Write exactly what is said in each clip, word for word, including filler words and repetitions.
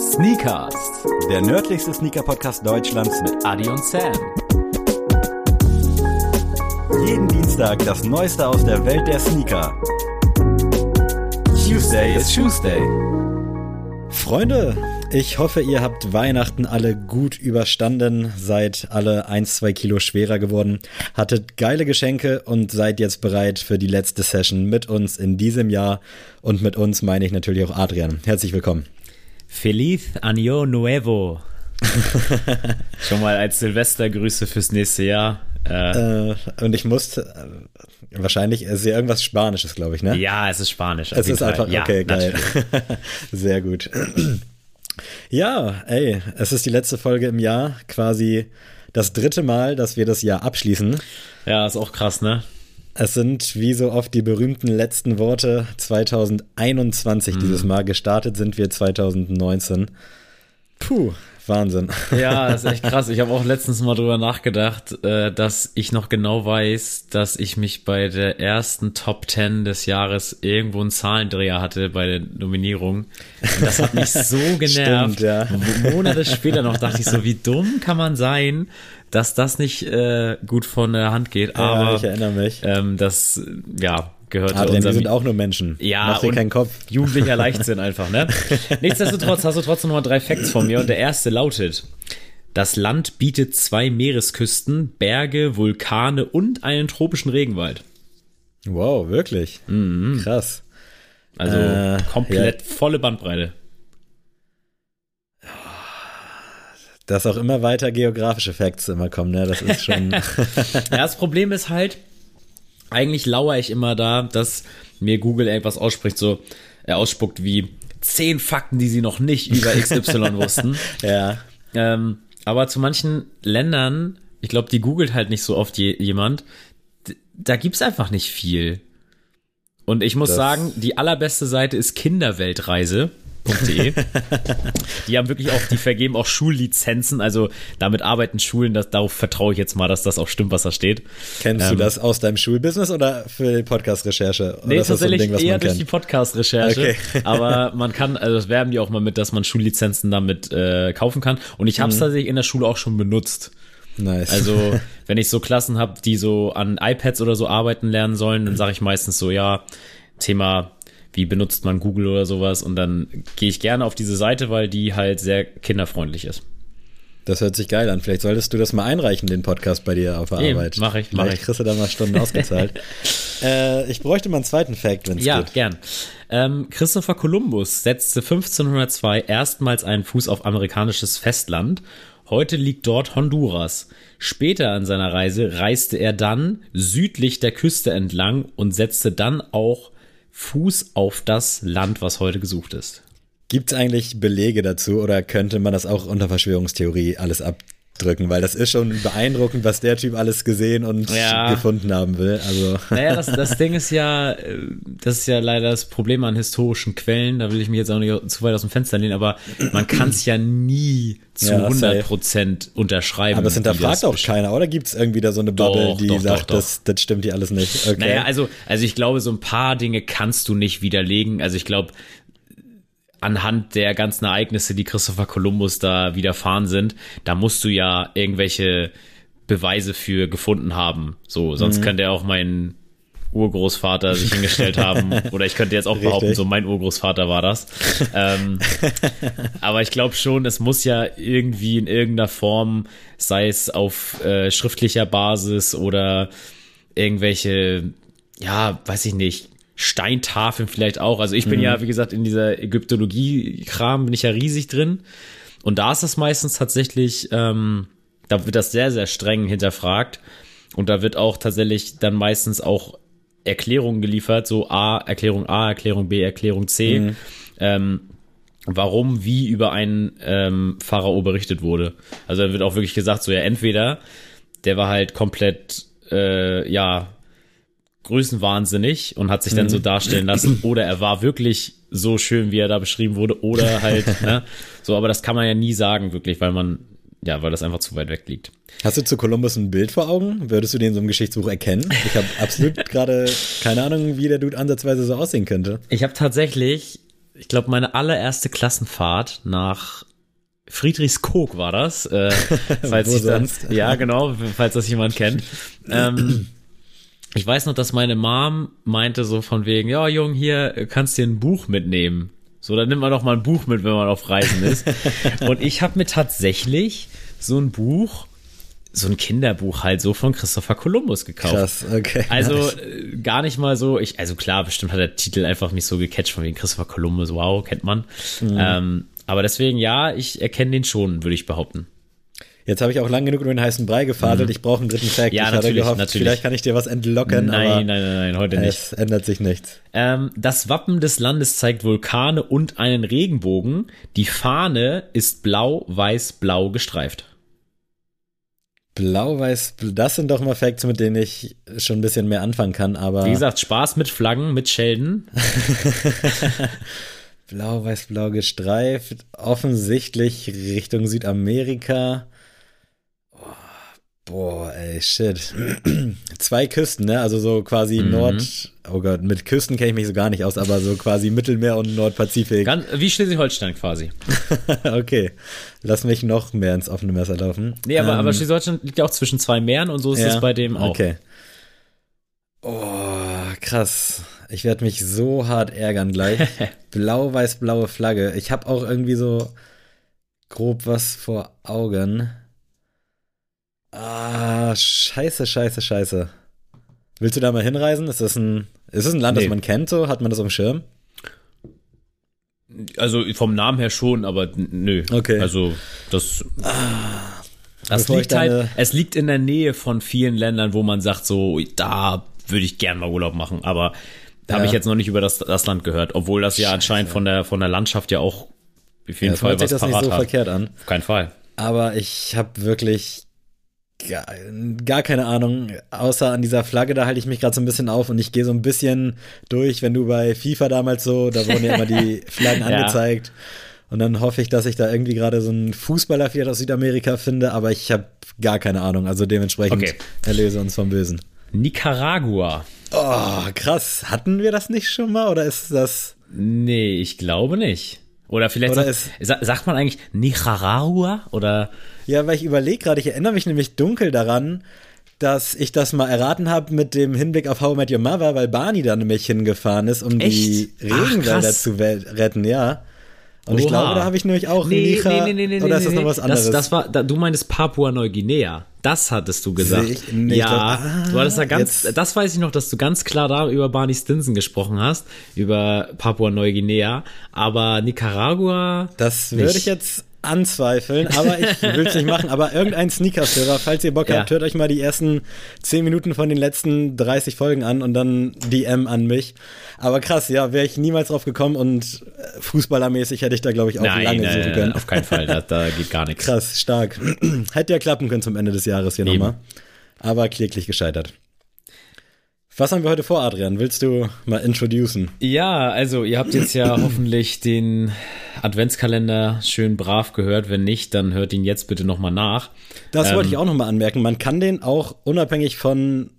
Sneakers, der nördlichste Sneaker-Podcast Deutschlands mit Adi und Sam. Jeden Dienstag das Neueste aus der Welt der Sneaker. Tuesday is Tuesday. Freunde, ich hoffe, ihr habt Weihnachten alle gut überstanden, seid alle ein bis zwei Kilo schwerer geworden, hattet geile Geschenke und seid jetzt bereit für die letzte Session mit uns in diesem Jahr. Und mit uns meine ich natürlich auch Adrian. Herzlich willkommen. Feliz Año Nuevo. Schon mal als Silvestergrüße fürs nächste Jahr. Äh, äh, und ich musste, äh, wahrscheinlich ist ja irgendwas Spanisches, glaube ich, ne? Ja, es ist Spanisch. Es ist einfach, ja, okay, geil. Sehr gut. Ja, ey, es ist die letzte Folge im Jahr, quasi das dritte Mal, dass wir das Jahr abschließen. Ja, ist auch krass, ne? Es sind, wie so oft, die berühmten letzten Worte zwanzig einundzwanzig mhm. dieses Mal. Gestartet sind wir zwanzig neunzehn. Puh, Wahnsinn. Ja, das ist echt krass. Ich habe auch letztens mal drüber nachgedacht, dass ich noch genau weiß, dass ich mich bei der ersten Top Ten des Jahres irgendwo einen Zahlendreher hatte bei der Nominierung. Und das hat mich so genervt. Stimmt, ja. Monate später noch dachte ich so, wie dumm kann man sein, dass das nicht äh, gut von der Hand geht, aber ja, ich erinnere mich. Ähm, das ja, gehört zu unserem... Wir sind auch nur Menschen, ja, mach dir keinen Kopf. Jugendlicher Leichtsinn einfach, ne? Nichtsdestotrotz hast du trotzdem nochmal drei Facts von mir und der erste lautet: Das Land bietet zwei Meeresküsten, Berge, Vulkane und einen tropischen Regenwald. Wow, wirklich? Mhm. Krass. Also äh, komplett ja. volle Bandbreite. Dass auch immer weiter geografische Facts immer kommen, ne? Das ist schon... Ja, das Problem ist halt, eigentlich lauere ich immer da, dass mir Google irgendwas ausspricht, so, äh, ausspuckt wie zehn Fakten, die sie noch nicht über X Y wussten. Ja. Ähm, aber zu manchen Ländern, ich glaube, die googelt halt nicht so oft je, jemand, d- da gibt's einfach nicht viel. Und ich muss das sagen, die allerbeste Seite ist Kinderweltreise. Die haben wirklich auch, die vergeben auch Schullizenzen, also damit arbeiten Schulen, das, darauf vertraue ich jetzt mal, dass das auch stimmt, was da steht. Kennst ähm, du das aus deinem Schulbusiness oder für die Podcast-Recherche? Nee, tatsächlich so Ding, eher durch die Podcast-Recherche, okay. Aber man kann, also das werben die auch mal mit, dass man Schullizenzen damit äh, kaufen kann und ich habe es mhm. tatsächlich in der Schule auch schon benutzt. Nice. Also wenn ich so Klassen habe, die so an iPads oder so arbeiten lernen sollen, dann sage ich meistens so, ja, Thema... wie benutzt man Google oder sowas und dann gehe ich gerne auf diese Seite, weil die halt sehr kinderfreundlich ist. Das hört sich geil an. Vielleicht solltest du das mal einreichen, den Podcast bei dir auf der Eben, Arbeit. Mach ich, mach Vielleicht ich. kriegst du da mal Stunden ausgezahlt. äh, ich bräuchte mal einen zweiten Fact, wenn es ja, geht. Ja, gern. Ähm, Christopher Columbus setzte fünfzehnhundertzwei erstmals einen Fuß auf amerikanisches Festland. Heute liegt dort Honduras. Später an seiner Reise reiste er dann südlich der Küste entlang und setzte dann auch Fuß auf das Land, was heute gesucht ist. Gibt es eigentlich Belege dazu oder könnte man das auch unter Verschwörungstheorie alles abdrücken? Weil das ist schon beeindruckend, was der Typ alles gesehen und ja. gefunden haben will. Also. Naja, das, das Ding ist ja, das ist ja leider das Problem an historischen Quellen, da will ich mich jetzt auch nicht zu weit aus dem Fenster lehnen, aber man kann es ja nie zu ja, hundert Prozent unterschreiben. Aber das hinterfragt auch keiner, oder gibt es irgendwie da so eine Bubble, doch, die doch, sagt, doch, doch. Das, das stimmt hier alles nicht? Okay. Naja, also, also ich glaube, so ein paar Dinge kannst du nicht widerlegen. Also ich glaube, anhand der ganzen Ereignisse, die Christopher Columbus da widerfahren sind, da musst du ja irgendwelche Beweise für gefunden haben. So, sonst mhm. könnte ja auch mein Urgroßvater sich hingestellt haben oder ich könnte jetzt auch Richtig. behaupten, so mein Urgroßvater war das. Ähm, aber ich glaube schon, es muss ja irgendwie in irgendeiner Form, sei es auf äh, schriftlicher Basis oder irgendwelche, ja, weiß ich nicht, Steintafeln vielleicht auch. Also ich bin mhm. ja, wie gesagt, in dieser Ägyptologie-Kram bin ich ja riesig drin und da ist das meistens tatsächlich, ähm, da wird das sehr, sehr streng hinterfragt und da wird auch tatsächlich dann meistens auch Erklärungen geliefert, so A, Erklärung A, Erklärung B, Erklärung C, mhm. ähm, warum, wie über einen ähm, Pharao berichtet wurde. Also da wird auch wirklich gesagt, so ja, entweder der war halt komplett, äh, ja, größenwahnsinnig und hat sich dann mhm. so darstellen lassen oder er war wirklich so schön, wie er da beschrieben wurde oder halt, ne, so, aber das kann man ja nie sagen wirklich, weil man Ja, weil das einfach zu weit weg liegt. Hast du zu Columbus ein Bild vor Augen? Würdest du den in so einem Geschichtsbuch erkennen? Ich habe absolut gerade keine Ahnung, wie der Dude ansatzweise so aussehen könnte. Ich habe tatsächlich ich glaube, meine allererste Klassenfahrt nach Friedrichskoog war das. Äh, falls ich dann, ja, genau, falls das jemand kennt. Ähm, ich weiß noch, dass meine Mom meinte so von wegen, ja, Junge, hier kannst du dir ein Buch mitnehmen. So, dann nimmt man doch mal ein Buch mit, wenn man auf Reisen ist. Und ich habe mir tatsächlich so ein Buch, so ein Kinderbuch halt so von Christopher Columbus gekauft. Krass, okay. Also nice. Gar nicht mal so, ich, also klar, bestimmt hat der Titel einfach mich so gecatcht von wegen Christopher Columbus, wow, kennt man. Mhm. Ähm, aber deswegen, ja, ich erkenne den schon, würde ich behaupten. Jetzt habe ich auch lang genug über den heißen Brei gefadelt, mhm. ich brauche einen dritten Fact. Ja, ich natürlich, hatte gehofft, natürlich. Vielleicht kann ich dir was entlocken, nein, aber nein, nein, nein, heute nicht. Es ändert sich nichts. Ähm, das Wappen des Landes zeigt Vulkane und einen Regenbogen. Die Fahne ist blau-weiß-blau gestreift. Blau-Weiß, das sind doch mal Facts, mit denen ich schon ein bisschen mehr anfangen kann, aber... Wie gesagt, Spaß mit Flaggen, mit Schelden. Blau-Weiß-Blau gestreift, offensichtlich Richtung Südamerika. Oh, boah, ey, shit. Zwei Küsten, ne? Also so quasi mhm. Nord... Oh Gott, mit Küsten kenne ich mich so gar nicht aus, aber so quasi Mittelmeer und Nordpazifik. Ganz, wie Schleswig-Holstein quasi. Okay, lass mich noch mehr ins offene Messer laufen. Nee, aber, ähm, aber Schleswig-Holstein liegt ja auch zwischen zwei Meeren und so ist es ja, bei dem auch. Okay. Oh, krass. Ich werde mich so hart ärgern gleich. Blau-weiß-blaue Flagge. Ich habe auch irgendwie so grob was vor Augen. Ah, scheiße, scheiße, scheiße. Willst du da mal hinreisen? Ist das ein, ist das ein Land, nee. Das man kennt? So? Hat man das auf dem Schirm? Also vom Namen her schon, aber nö. Okay. Also das, ah, das liegt halt, es liegt in der Nähe von vielen Ländern, wo man sagt, so da würde ich gern mal Urlaub machen. Aber da ja. habe ich jetzt noch nicht über das, das Land gehört, obwohl das ja Scheiße. anscheinend von der, von der Landschaft ja auch auf jeden ja, Fall was parat hat. Das hört sich das nicht so verkehrt an. Auf keinen Fall. Aber ich habe wirklich... Gar, gar keine Ahnung, außer an dieser Flagge, da halte ich mich gerade so ein bisschen auf und ich gehe so ein bisschen durch, wenn du bei FIFA damals so, da wurden ja immer die Flaggen ja. angezeigt und dann hoffe ich, dass ich da irgendwie gerade so einen Fußballer vielleicht aus Südamerika finde, aber ich habe gar keine Ahnung, also dementsprechend okay. erlöse uns vom Bösen. Nicaragua. Oh, krass, hatten wir das nicht schon mal oder ist das... Nee, ich glaube nicht. Oder vielleicht oder sagt, ist, sagt man eigentlich Nicaragua oder... Ja, weil ich überlege gerade, ich erinnere mich nämlich dunkel daran, dass ich das mal erraten habe mit dem Hinblick auf How I Met Your Mother, weil Barney da nämlich hingefahren ist, um Echt? die Regenwälder zu retten, ja. Und Oha. ich glaube, da habe ich nämlich auch nee, Nicha, nee, nee, nee, oder ist das nee, noch was anderes? Das, das war, da, du meintest Papua-Neuguinea, das hattest du gesagt. Ich, nee, ja, ich glaub, ah, du hattest da ganz, jetzt. das weiß ich noch, dass du ganz klar da über Barney Stinson gesprochen hast, über Papua-Neuguinea, aber Nicaragua... Das würde ich jetzt... anzweifeln, aber ich will es nicht machen, aber irgendein Sneakers-Hörer, falls ihr Bock ja. habt, hört euch mal die ersten zehn Minuten von den letzten dreißig Folgen an und dann D M an mich. Aber krass, ja, wäre ich niemals drauf gekommen und fußballermäßig hätte ich da, glaube ich, auch nein, lange nein, suchen können. Auf keinen Fall, da, da geht gar nichts. Krass, stark. Hätte ja klappen können zum Ende des Jahres hier nochmal, aber kläglich gescheitert. Was haben wir heute vor, Adrian? Willst du mal introducen? Ja, also ihr habt jetzt ja hoffentlich den Adventskalender schön brav gehört. Wenn nicht, dann hört ihn jetzt bitte nochmal nach. Das ähm, wollte ich auch nochmal anmerken. Man kann den auch unabhängig von,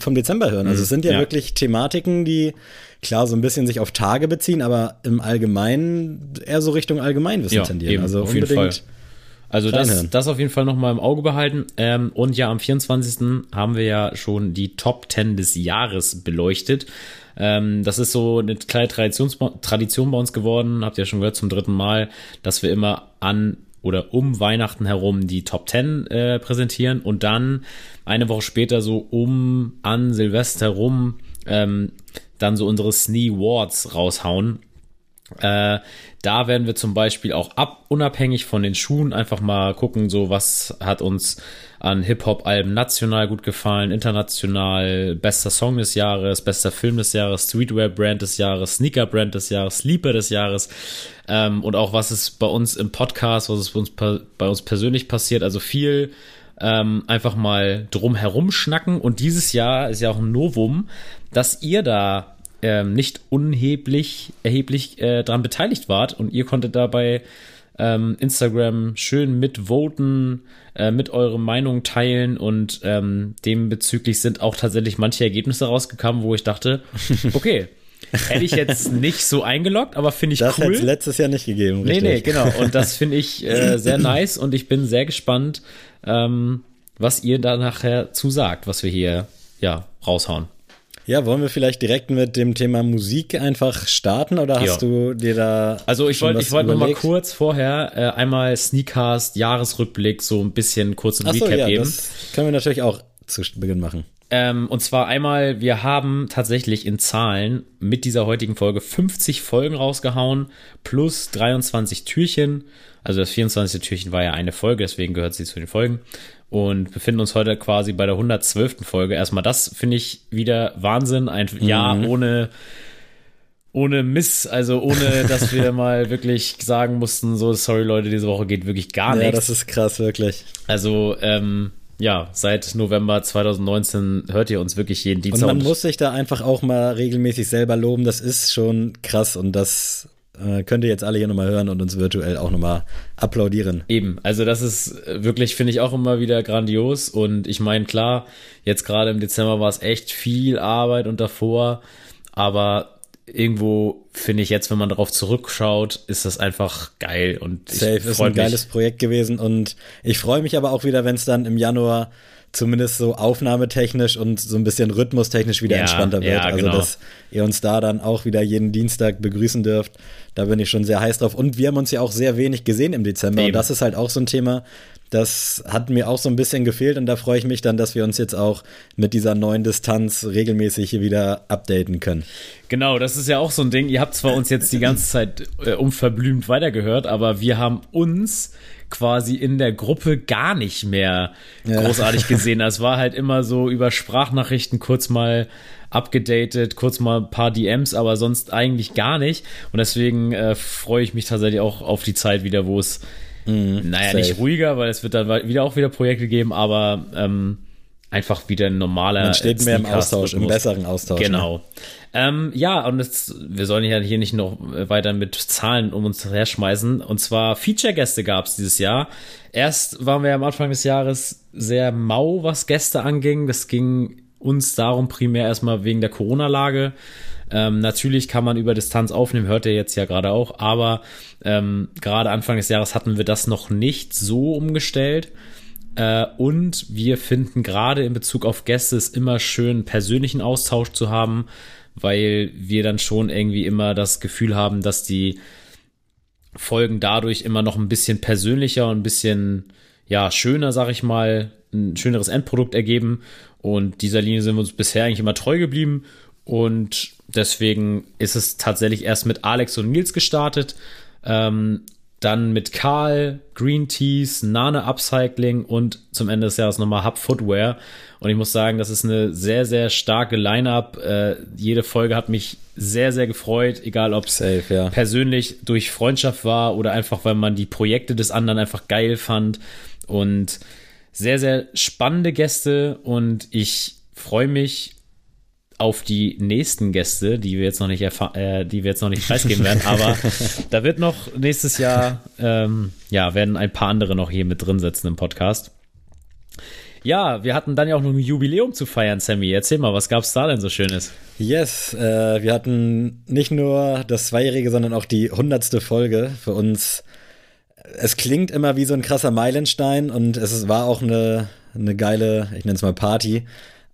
vom Dezember hören. Also es sind ja, ja wirklich Thematiken, die klar so ein bisschen sich auf Tage beziehen, aber im Allgemeinen eher so Richtung Allgemeinwissen ja, tendieren. Eben, also auf jeden Fall. Also das, das auf jeden Fall nochmal im Auge behalten. Ähm, und ja, am vierundzwanzigsten haben wir ja schon die Top zehn des Jahres beleuchtet. Ähm, das ist so eine kleine Traditions- Tradition bei uns geworden. Habt ihr ja schon gehört, zum dritten Mal, dass wir immer an oder um Weihnachten herum die Top zehn äh, präsentieren. Und dann eine Woche später so um an Silvester rum ähm, dann so unsere Snee Awards raushauen. Äh, da werden wir zum Beispiel auch ab, unabhängig von den Schuhen einfach mal gucken, so was hat uns an Hip-Hop-Alben national gut gefallen, international, bester Song des Jahres, bester Film des Jahres, Streetwear-Brand des Jahres, Sneaker-Brand des Jahres, Sleeper des Jahres ähm, und auch was ist bei uns im Podcast, was ist bei uns, bei uns persönlich passiert, also viel ähm, einfach mal drumherum schnacken und dieses Jahr ist ja auch ein Novum, dass ihr da Ähm, nicht unerheblich erheblich äh, daran beteiligt wart und ihr konntet dabei ähm, Instagram schön mitvoten, äh, mit euren Meinungen teilen und ähm, dem bezüglich sind auch tatsächlich manche Ergebnisse rausgekommen, wo ich dachte, okay, Hätte ich jetzt nicht so eingeloggt, aber finde ich das cool. Das hätte es letztes Jahr nicht gegeben, richtig? Nee, nee, genau. Und das finde ich äh, sehr nice und ich bin sehr gespannt, ähm, was ihr da nachher zu sagt, was wir hier ja raushauen. Ja, wollen wir vielleicht direkt mit dem Thema Musik einfach starten oder hast ja. du dir da Also ich wollte ich wollte noch mal kurz vorher äh, einmal Sneakers Jahresrückblick so ein bisschen kurz einen Ach so, Recap ja, geben. Das können wir natürlich auch zu Beginn machen. Ähm, und zwar einmal, wir haben tatsächlich in Zahlen mit dieser heutigen Folge fünfzig Folgen rausgehauen plus dreiundzwanzig Türchen. Also das vierundzwanzigste Türchen war ja eine Folge, deswegen gehört sie zu den Folgen. Und befinden uns heute quasi bei der hundertzwölften Folge. Erstmal das finde ich wieder Wahnsinn. Ein Jahr mhm. ohne, ohne Miss, also ohne, dass wir mal wirklich sagen mussten, so sorry Leute, diese Woche geht wirklich gar ja, nichts. Ja, das ist krass, wirklich. Also, ähm, ja, seit November zwanzig neunzehn hört ihr uns wirklich jeden Dienstag. Und man muss sich da einfach auch mal regelmäßig selber loben. Das ist schon krass und das könnt ihr jetzt alle hier nochmal hören und uns virtuell auch nochmal applaudieren. Eben, also das ist wirklich, finde ich, auch immer wieder grandios und ich meine, klar, jetzt gerade im Dezember war es echt viel Arbeit und davor, aber irgendwo finde ich jetzt, wenn man darauf zurückschaut, ist das einfach geil und ich freue mich. Safe ist ein geiles Projekt gewesen und ich freue mich aber auch wieder, wenn es dann im Januar zumindest so aufnahmetechnisch und so ein bisschen rhythmustechnisch wieder ja, entspannter wird. Ja, also, genau. dass ihr uns da dann auch wieder jeden Dienstag begrüßen dürft. Da bin ich schon sehr heiß drauf. Und wir haben uns ja auch sehr wenig gesehen im Dezember. Eben. Und das ist halt auch so ein Thema, das hat mir auch so ein bisschen gefehlt. Und da freue ich mich dann, dass wir uns jetzt auch mit dieser neuen Distanz regelmäßig hier wieder updaten können. Genau, das ist ja auch so ein Ding. Ihr habt zwar uns jetzt die ganze Zeit äh, unverblümt weitergehört, aber wir haben uns quasi in der Gruppe gar nicht mehr ja. großartig gesehen. Das war halt immer so über Sprachnachrichten kurz mal abgedatet, kurz mal ein paar D Ms, aber sonst eigentlich gar nicht. Und deswegen äh, freue ich mich tatsächlich auch auf die Zeit wieder, wo es, mm, naja, safe. Nicht ruhiger, weil es wird dann wieder auch wieder Projekte geben, aber ähm, einfach wieder ein normaler. Man steht mehr im Austausch, im besseren Austausch. Genau. Ne? Ähm, ja, und jetzt, wir sollen ja hier nicht noch weiter mit Zahlen um uns herschmeißen. Und zwar Feature-Gäste gab es dieses Jahr. Erst waren wir am Anfang des Jahres sehr mau, was Gäste anging. Das ging uns darum primär erstmal wegen der Corona-Lage. Ähm, natürlich kann man über Distanz aufnehmen, hört ihr jetzt ja gerade auch. Aber ähm, gerade Anfang des Jahres hatten wir das noch nicht so umgestellt. Und wir finden gerade in Bezug auf Gäste es immer schön, persönlichen Austausch zu haben, weil wir dann schon irgendwie immer das Gefühl haben, dass die Folgen dadurch immer noch ein bisschen persönlicher und ein bisschen, ja, schöner, sag ich mal, ein schöneres Endprodukt ergeben. Und dieser Linie sind wir uns bisher eigentlich immer treu geblieben. Und deswegen ist es tatsächlich erst mit Alex und Nils gestartet. Ähm, Dann mit Karl, Green Teas, Nane Upcycling und zum Ende des Jahres nochmal Hub Footwear. Und ich muss sagen, das ist eine sehr, sehr starke Line-Up. Äh, jede Folge hat mich sehr, sehr gefreut, egal ob es ja. persönlich durch Freundschaft war oder einfach, weil man die Projekte des anderen einfach geil fand. Und sehr, sehr spannende Gäste und ich freue mich auf die nächsten Gäste, die wir jetzt noch nicht erfahren, äh, die wir jetzt noch nicht preisgeben werden, aber da wird noch nächstes Jahr, ähm, ja, werden ein paar andere noch hier mit drin sitzen im Podcast. Ja, wir hatten dann ja auch noch ein Jubiläum zu feiern, Sammy. Erzähl mal, was gab's da denn so Schönes? Yes, äh, wir hatten nicht nur das Zweijährige, sondern auch die hundertste Folge für uns. Es klingt immer wie so ein krasser Meilenstein und es war auch eine, eine geile, ich nenne es mal Party.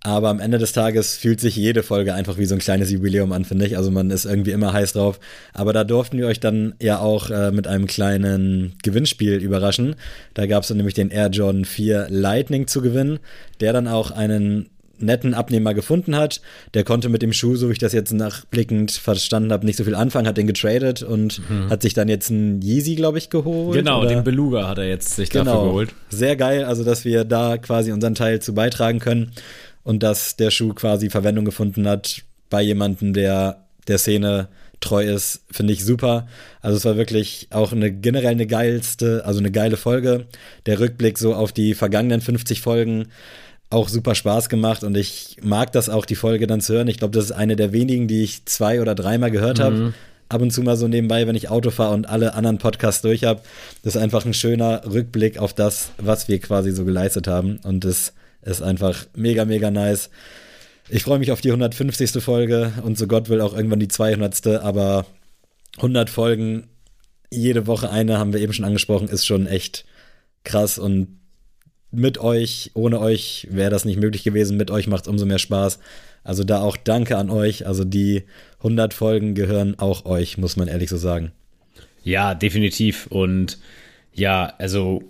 Aber am Ende des Tages fühlt sich jede Folge einfach wie so ein kleines Jubiläum an, finde ich. Also man ist irgendwie immer heiß drauf. Aber da durften wir euch dann ja auch äh, mit einem kleinen Gewinnspiel überraschen. Da gab es nämlich den Air Jordan vier Lightning zu gewinnen, der dann auch einen netten Abnehmer gefunden hat. Der konnte mit dem Schuh, so wie ich das jetzt nachblickend verstanden habe, nicht so viel anfangen, hat den getradet und mhm. hat sich dann jetzt einen Yeezy, glaube ich, geholt. Genau, oder? Den Beluga hat er jetzt sich genau. dafür geholt. Sehr geil, also dass wir da quasi unseren Teil zu beitragen können. Und dass der Schuh quasi Verwendung gefunden hat bei jemandem, der der Szene treu ist, finde ich super. Also es war wirklich auch eine generell eine geilste, also eine geile Folge. Der Rückblick so auf die vergangenen fünfzig Folgen auch super Spaß gemacht. Und ich mag das auch, die Folge dann zu hören. Ich glaube, das ist eine der wenigen, die ich zwei- oder dreimal gehört mhm. habe. Ab und zu mal so nebenbei, wenn ich Auto fahre und alle anderen Podcasts durch habe. Das ist einfach ein schöner Rückblick auf das, was wir quasi so geleistet haben. Und das ist einfach mega, mega nice. Ich freue mich auf die hundertfünfzigste Folge und so Gott will auch irgendwann die zweihundertste. Aber hundert Folgen, jede Woche eine, haben wir eben schon angesprochen, ist schon echt krass. Und mit euch, ohne euch wäre das nicht möglich gewesen. Mit euch macht es umso mehr Spaß. Also da auch danke an euch. Also die hundert Folgen gehören auch euch, muss man ehrlich so sagen. Ja, definitiv. Und ja, also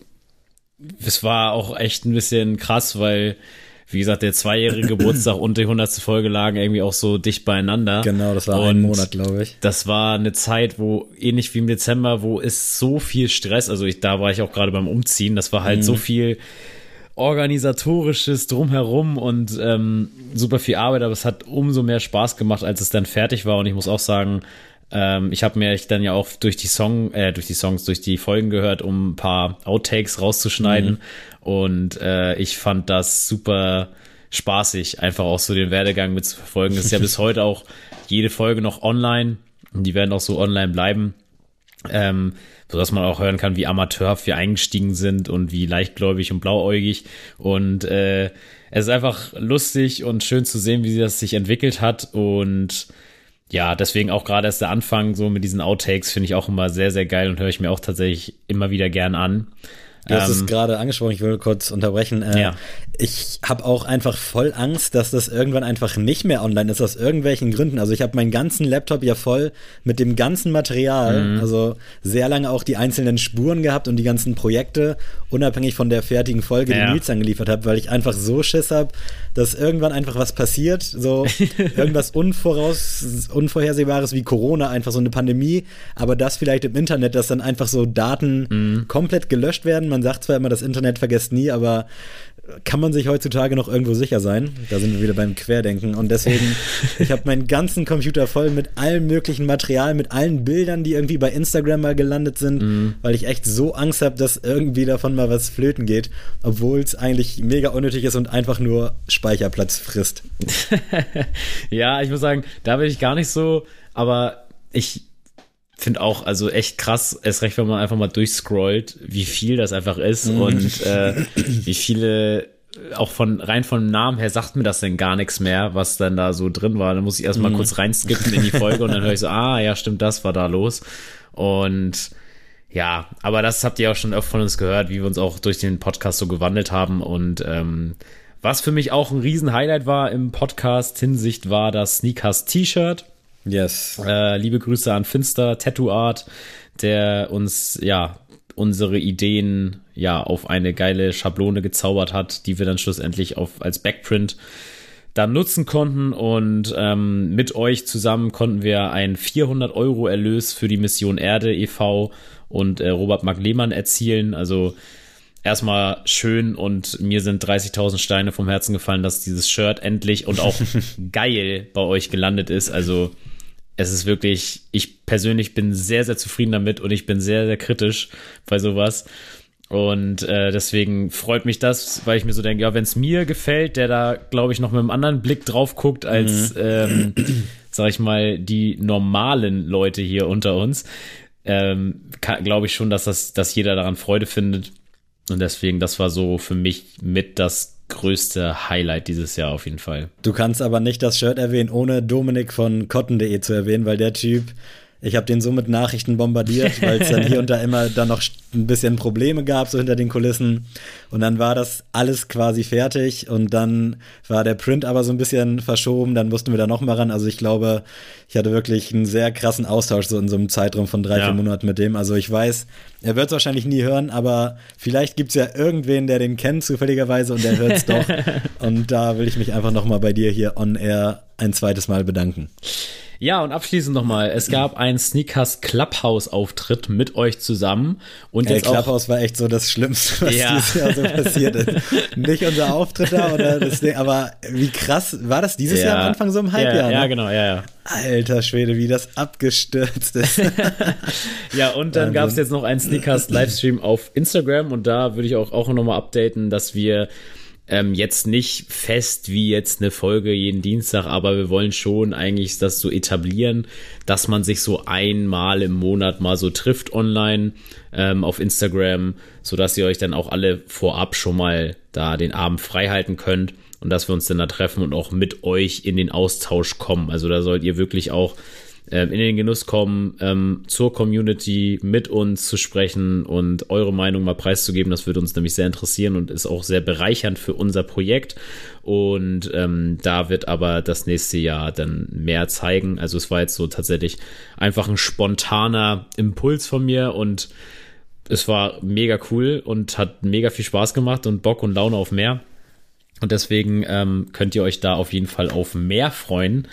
es war auch echt ein bisschen krass, weil, wie gesagt, der zweijährige Geburtstag und die hundertste Folge lagen irgendwie auch so dicht beieinander. Genau, das war und ein Monat, glaube ich. Das war eine Zeit, wo, ähnlich wie im Dezember, wo ist so viel Stress, also ich, da war ich auch gerade beim Umziehen, das war halt mhm. so viel Organisatorisches drumherum und ähm, super viel Arbeit, aber es hat umso mehr Spaß gemacht, als es dann fertig war. Und ich muss auch sagen, ähm, ich habe mir ich dann ja auch durch die Song, äh, durch die Songs, durch die Folgen gehört, um ein paar Outtakes rauszuschneiden. Mhm. Und äh, ich fand das super spaßig, einfach auch so den Werdegang mitzuverfolgen. Das ist ja bis heute auch jede Folge noch online. Die werden auch so online bleiben, ähm, sodass man auch hören kann, wie amateurhaft wir eingestiegen sind und wie leichtgläubig und blauäugig. Und äh, es ist einfach lustig und schön zu sehen, wie das sich entwickelt hat. Und ja, deswegen auch gerade erst der Anfang so mit diesen Outtakes finde ich auch immer sehr, sehr geil und höre ich mir auch tatsächlich immer wieder gern an. Du hast es gerade angesprochen, ich will kurz unterbrechen. Äh, ja. Ich habe auch einfach voll Angst, dass das irgendwann einfach nicht mehr online ist, aus irgendwelchen Gründen. Also ich habe meinen ganzen Laptop ja voll mit dem ganzen Material, mhm. also sehr lange auch die einzelnen Spuren gehabt und die ganzen Projekte, unabhängig von der fertigen Folge, ja. die Nils angeliefert hat, weil ich einfach so Schiss habe, dass irgendwann einfach was passiert, so irgendwas Unvoraus- Unvorhersehbares wie Corona, einfach so eine Pandemie, aber das vielleicht im Internet, dass dann einfach so Daten mhm. komplett gelöscht werden. Man sagt zwar immer, das Internet vergesst nie, aber kann man sich heutzutage noch irgendwo sicher sein? Da sind wir wieder beim Querdenken. Und deswegen, ich habe meinen ganzen Computer voll mit allem möglichen Material, mit allen Bildern, die irgendwie bei Instagram mal gelandet sind, mhm. weil ich echt so Angst habe, dass irgendwie davon mal was flöten geht, obwohl es eigentlich mega unnötig ist und einfach nur Speicherplatz frisst. Ja, ich muss sagen, da bin ich gar nicht so, aber ich finde auch, also echt krass, erst recht, wenn man einfach mal durchscrollt, wie viel das einfach ist mhm. und äh, wie viele, auch von rein vom Namen her sagt mir das denn gar nichts mehr, was dann da so drin war. Dann muss ich erst mal mhm. kurz reinskippen in die Folge und dann höre ich so, ah ja, stimmt, das war da los. Und ja, aber das habt ihr auch schon öfter von uns gehört, wie wir uns auch durch den Podcast so gewandelt haben. Und ähm, was für mich auch ein Riesen-Highlight war im Podcast-Hinsicht, war das Sneakers-T-Shirt. Yes. Äh, liebe Grüße an Finster Tattoo Art, der uns ja unsere Ideen ja auf eine geile Schablone gezaubert hat, die wir dann schlussendlich auf als Backprint dann nutzen konnten. Und ähm, mit euch zusammen konnten wir einen vierhundert Euro Erlös für die Mission Erde e V und äh, Robert Maglehmann erzielen. Also erstmal schön und mir sind dreißigtausend Steine vom Herzen gefallen, dass dieses Shirt endlich und auch geil bei euch gelandet ist. Also es ist wirklich, ich persönlich bin sehr, sehr zufrieden damit und ich bin sehr, sehr kritisch bei sowas. Und äh, deswegen freut mich das, weil ich mir so denke, ja, wenn es mir gefällt, der da, glaube ich, noch mit einem anderen Blick drauf guckt als, mhm. ähm, sag ich mal, die normalen Leute hier unter uns, ähm, glaube ich schon, dass das, dass jeder daran Freude findet. Und deswegen, das war so für mich mit das größte Highlight dieses Jahr auf jeden Fall. Du kannst aber nicht das Shirt erwähnen, ohne Dominik von cotton punkt de zu erwähnen, weil der Typ, ich habe den so mit Nachrichten bombardiert, weil es dann hier und da immer dann noch ein bisschen Probleme gab, so hinter den Kulissen. Und dann war das alles quasi fertig und dann war der Print aber so ein bisschen verschoben, dann mussten wir da nochmal ran. Also ich glaube, ich hatte wirklich einen sehr krassen Austausch so in so einem Zeitraum von drei, ja. vier Monaten mit dem. Also ich weiß, er wird es wahrscheinlich nie hören, aber vielleicht gibt es ja irgendwen, der den kennt zufälligerweise und der hört es doch. Und da will ich mich einfach nochmal bei dir hier on air ein zweites Mal bedanken. Ja, und abschließend nochmal, es gab einen Sneakers Clubhouse-Auftritt mit euch zusammen. Und jetzt Ey, Clubhouse auch war echt so das Schlimmste, was ja. dieses Jahr so passiert ist. Nicht unser Auftritt da, oder das Ding, aber wie krass, war das dieses ja. Jahr am Anfang so im Halbjahr? Ja, ja, ne? genau, ja, ja. Alter Schwede, wie das abgestürzt ist. Ja, und dann gab es jetzt noch einen Sneakers-Livestream auf Instagram und da würde ich auch, auch nochmal updaten, dass wir Ähm, jetzt nicht fest wie jetzt eine Folge jeden Dienstag, aber wir wollen schon eigentlich das so etablieren, dass man sich so einmal im Monat mal so trifft online ähm, auf Instagram, sodass ihr euch dann auch alle vorab schon mal da den Abend freihalten könnt und dass wir uns dann da treffen und auch mit euch in den Austausch kommen. Also da sollt ihr wirklich auch ähm, in den Genuss kommen, ähm, zur Community mit uns zu sprechen und eure Meinung mal preiszugeben. Das würde uns nämlich sehr interessieren und ist auch sehr bereichernd für unser Projekt. Und ähm, da wird aber das nächste Jahr dann mehr zeigen. Also es war jetzt so tatsächlich einfach ein spontaner Impuls von mir und es war mega cool und hat mega viel Spaß gemacht und Bock und Laune auf mehr. Und deswegen ähm, könnt ihr euch da auf jeden Fall auf mehr freuen.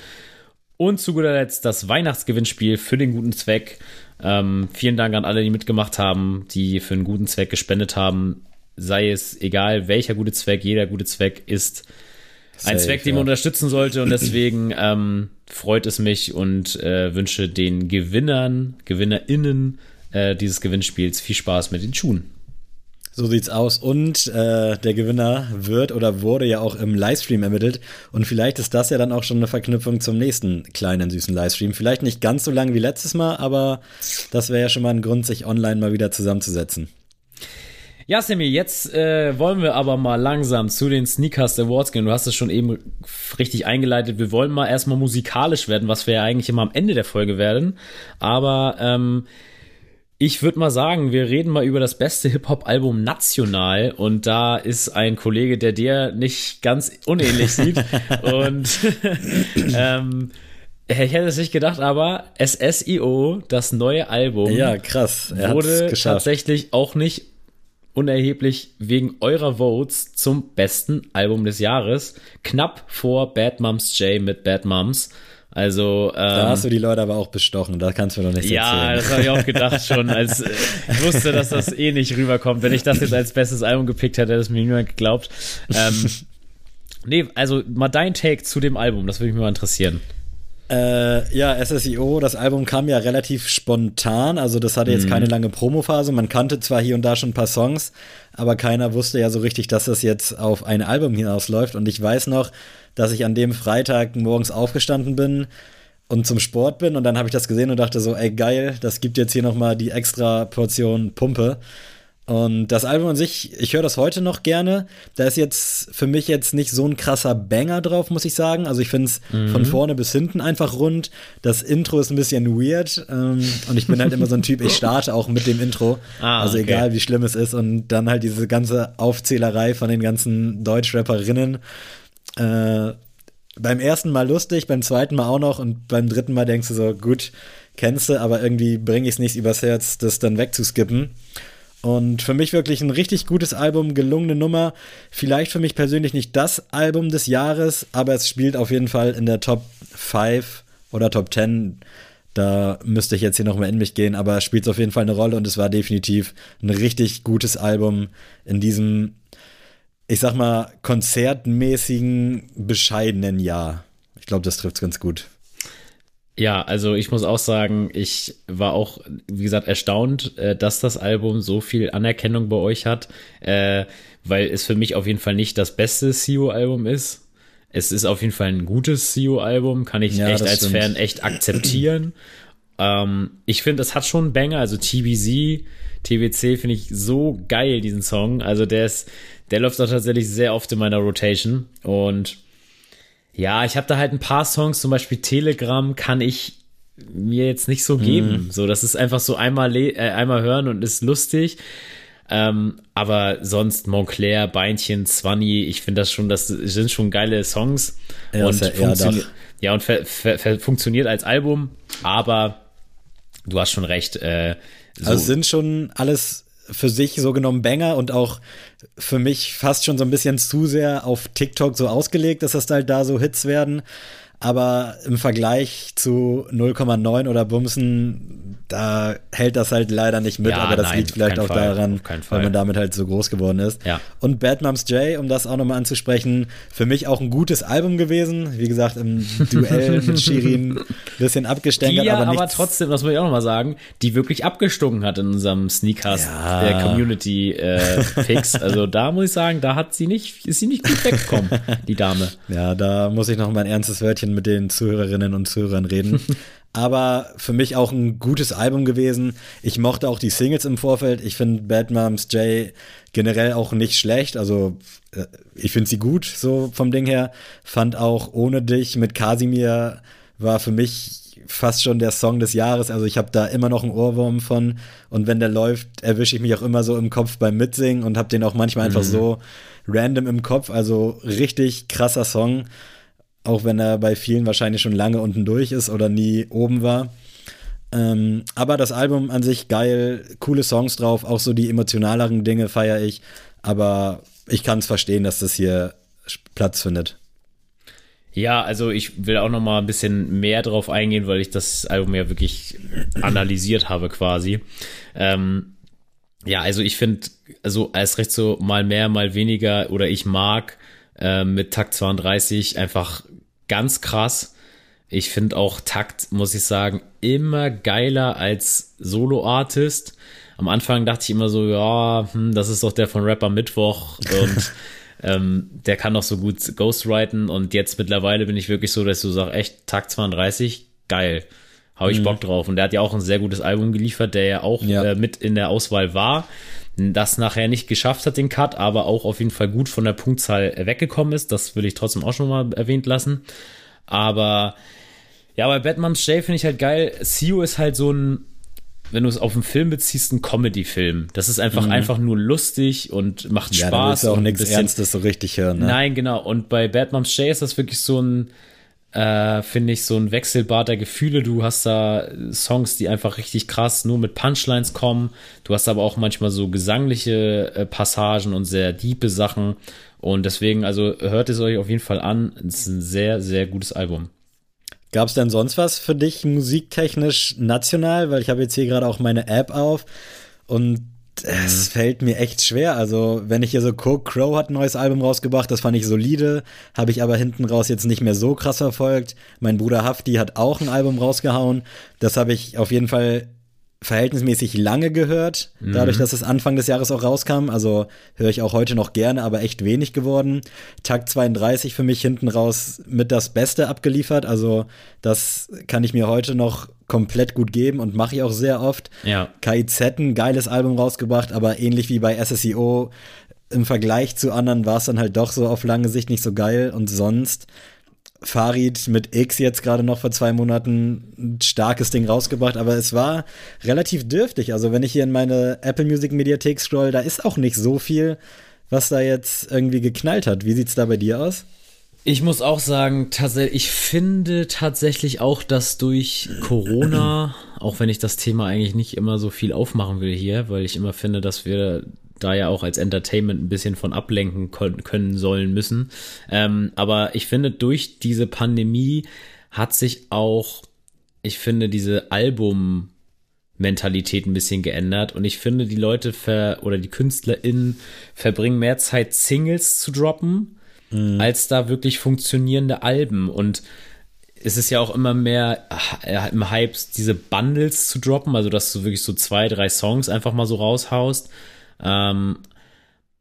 Und zu guter Letzt das Weihnachtsgewinnspiel für den guten Zweck. Ähm, vielen Dank an alle, die mitgemacht haben, die für einen guten Zweck gespendet haben. Sei es egal, welcher gute Zweck, jeder gute Zweck ist ein Safe, Zweck, den man ja. unterstützen sollte. Und deswegen ähm, freut es mich und äh, wünsche den Gewinnern, GewinnerInnen äh, dieses Gewinnspiels viel Spaß mit den Schuhen. So sieht's aus. Und äh, der Gewinner wird oder wurde ja auch im Livestream ermittelt. Und vielleicht ist das ja dann auch schon eine Verknüpfung zum nächsten kleinen, süßen Livestream. Vielleicht nicht ganz so lang wie letztes Mal, aber das wäre ja schon mal ein Grund, sich online mal wieder zusammenzusetzen. Ja, Sammy, jetzt äh, wollen wir aber mal langsam zu den Sneakers Awards gehen. Du hast es schon eben richtig eingeleitet. Wir wollen mal erstmal musikalisch werden, was wir ja eigentlich immer am Ende der Folge werden. Aber ähm, ich würde mal sagen, wir reden mal über das beste Hip-Hop-Album national und da ist ein Kollege, der dir nicht ganz unähnlich sieht und ähm, ich hätte es nicht gedacht, aber S S I O, das neue Album, ja, krass. Er wurde tatsächlich auch nicht unerheblich wegen eurer Votes zum besten Album des Jahres, knapp vor Badmómzjay mit Badmómz. Also, ähm, da hast du die Leute aber auch bestochen, da kannst du noch nichts ja, erzählen. Ja, das habe ich auch gedacht schon, als äh, ich wusste, dass das eh nicht rüberkommt. Wenn ich das jetzt als bestes Album gepickt hätte, hätte es mir niemand geglaubt. Ähm, nee, also mal dein Take zu dem Album, das würde mich mal interessieren. Äh, ja, S S I O, das Album kam ja relativ spontan, also das hatte jetzt mhm. keine lange Promophase. Man kannte zwar hier und da schon ein paar Songs, aber keiner wusste ja so richtig, dass das jetzt auf ein Album hinausläuft. Und ich weiß noch, dass ich an dem Freitag morgens aufgestanden bin und zum Sport bin und dann habe ich das gesehen und dachte so, ey geil, das gibt jetzt hier nochmal die extra Portion Pumpe. Und das Album an sich, ich höre das heute noch gerne, da ist jetzt für mich jetzt nicht so ein krasser Banger drauf, muss ich sagen, also ich finde es mhm. von vorne bis hinten einfach rund, das Intro ist ein bisschen weird ähm, und ich bin halt immer so ein Typ, ich starte auch mit dem Intro, ah, also okay. egal wie schlimm es ist und dann halt diese ganze Aufzählerei von den ganzen Deutschrapperinnen. Äh, beim ersten Mal lustig, beim zweiten Mal auch noch und beim dritten Mal denkst du so, gut, kennst du, aber irgendwie bringe ich es nicht übers Herz, das dann wegzuskippen. Und für mich wirklich ein richtig gutes Album, gelungene Nummer. Vielleicht für mich persönlich nicht das Album des Jahres, aber es spielt auf jeden Fall in der Top fünf oder Top zehn. Da müsste ich jetzt hier nochmal in mich gehen, aber spielt es auf jeden Fall eine Rolle und es war definitiv ein richtig gutes Album in diesem, ich sag mal, konzertmäßigen, bescheidenen Jahr. Ich glaube, das trifft's ganz gut. Ja, also ich muss auch sagen, ich war auch, wie gesagt, erstaunt, dass das Album so viel Anerkennung bei euch hat, weil es für mich auf jeden Fall nicht das beste S S I O-Album ist. Es ist auf jeden Fall ein gutes S S I O-Album, kann ich ja, echt als stimmt. Fan echt akzeptieren. ähm, ich finde, das hat schon einen Banger, also T B C, T B C finde ich so geil, diesen Song. Also der ist, der läuft auch tatsächlich sehr oft in meiner Rotation. Und ja, ich habe da halt ein paar Songs, zum Beispiel Telegram, kann ich mir jetzt nicht so geben. Mm. So, das ist einfach so einmal, le- äh, einmal hören und ist lustig. Ähm, aber sonst Montclair, Beinchen, Swanny, ich finde das schon, das sind schon geile Songs. Ja, und funktioniert, ja, und ver- ver- ver- funktioniert als Album. Aber du hast schon recht, äh, so. Also sind schon alles für sich so genommen Banger und auch für mich fast schon so ein bisschen zu sehr auf TikTok so ausgelegt, dass das halt da so Hits werden. Aber im Vergleich zu null Komma neun oder Bumsen, da hält das halt leider nicht mit. Ja, aber das nein, liegt vielleicht auch Fall, daran, weil man damit halt so groß geworden ist. Ja. Und Badmómzjay, um das auch nochmal anzusprechen, für mich auch ein gutes Album gewesen. Wie gesagt, im Duell mit Shirin ein bisschen abgestänkert. Die ja, aber, aber trotzdem, das muss ich auch nochmal sagen, die wirklich abgestunken hat in unserem Sneakers-Community-Fix. Ja. Äh, also da muss ich sagen, da hat sie nicht, ist sie nicht gut weggekommen, die Dame. Ja, da muss ich noch mal ein ernstes Wörtchen mit den Zuhörerinnen und Zuhörern reden. aber für mich auch ein gutes Album gewesen. Ich mochte auch die Singles im Vorfeld. Ich finde Badmómzjay generell auch nicht schlecht. Also ich finde sie gut, so vom Ding her. Fand auch Ohne dich mit Kasimir war für mich fast schon der Song des Jahres. Also ich habe da immer noch einen Ohrwurm von. Und wenn der läuft, erwische ich mich auch immer so im Kopf beim Mitsingen und habe den auch manchmal einfach mhm. so random im Kopf. Also richtig krasser Song, auch wenn er bei vielen wahrscheinlich schon lange unten durch ist oder nie oben war. Ähm, aber das Album an sich geil, coole Songs drauf, auch so die emotionaleren Dinge feiere ich. Aber ich kann es verstehen, dass das hier Platz findet. Ja, also ich will auch noch mal ein bisschen mehr drauf eingehen, weil ich das Album ja wirklich analysiert habe quasi. Ähm, ja, also ich finde, also erst recht so mal mehr, mal weniger oder ich mag äh, mit Takt zweiunddreißig einfach ganz krass. Ich finde auch Takt, muss ich sagen, immer geiler als Solo-Artist. Am Anfang dachte ich immer so, ja, hm, das ist doch der von Rapper Mittwoch und Ähm, der kann doch so gut ghostwriten und jetzt mittlerweile bin ich wirklich so, dass du sagst, echt, Takt zweiunddreißig, geil, hab ich mhm. Bock drauf. Und der hat ja auch ein sehr gutes Album geliefert, der ja auch ja. Äh, mit in der Auswahl war, das nachher nicht geschafft hat, den Cut, aber auch auf jeden Fall gut von der Punktzahl weggekommen ist. Das will ich trotzdem auch schon mal erwähnt lassen. Aber ja, bei Badmómzjay finde ich halt geil, S S I O ist halt so ein, wenn du es auf einen Film beziehst, ein Comedy-Film. Das ist einfach mhm. einfach nur lustig und macht ja, Spaß. Ja, da willst du auch nichts Ernstes so richtig hören. Ne? Nein, genau. Und bei Badmómzjay ist das wirklich so ein, äh, finde ich, so ein Wechselbad der Gefühle. Du hast da Songs, die einfach richtig krass nur mit Punchlines kommen. Du hast aber auch manchmal so gesangliche äh, Passagen und sehr tiefe Sachen. Und deswegen, also hört es euch auf jeden Fall an. Es ist ein sehr, sehr gutes Album. Gab es denn sonst was für dich musiktechnisch national? Weil ich habe jetzt hier gerade auch meine App auf und es fällt mir echt schwer. Also wenn ich hier so gucke, Crow hat ein neues Album rausgebracht, das fand ich solide, habe ich aber hinten raus jetzt nicht mehr so krass verfolgt. Mein Bruder Hafti hat auch ein Album rausgehauen, das habe ich auf jeden Fall verhältnismäßig lange gehört, dadurch, dass es Anfang des Jahres auch rauskam. Also höre ich auch heute noch gerne, aber echt wenig geworden. Takt zweiunddreißig für mich hinten raus mit das Beste abgeliefert. Also das kann ich mir heute noch komplett gut geben und mache ich auch sehr oft. Ja. K I Z, ein geiles Album rausgebracht, aber ähnlich wie bei S S I O im Vergleich zu anderen war es dann halt doch so auf lange Sicht nicht so geil. Und sonst Farid mit X jetzt gerade noch vor zwei Monaten ein starkes Ding rausgebracht, aber es war relativ dürftig. Also wenn ich hier in meine Apple Music Mediathek scroll, da ist auch nicht so viel, was da jetzt irgendwie geknallt hat. Wie sieht's da bei dir aus? Ich muss auch sagen, ich finde tatsächlich auch, dass durch Corona, auch wenn ich das Thema eigentlich nicht immer so viel aufmachen will hier, weil ich immer finde, dass wir da ja auch als Entertainment ein bisschen von ablenken können, sollen, müssen. Ähm, aber ich finde, durch diese Pandemie hat sich auch, ich finde, diese Album-Mentalität ein bisschen geändert. Und ich finde, die Leute ver- oder die KünstlerInnen verbringen mehr Zeit, Singles zu droppen, mhm. als da wirklich funktionierende Alben. Und es ist ja auch immer mehr im Hype, diese Bundles zu droppen, also dass du wirklich so zwei, drei Songs einfach mal so raushaust. Um,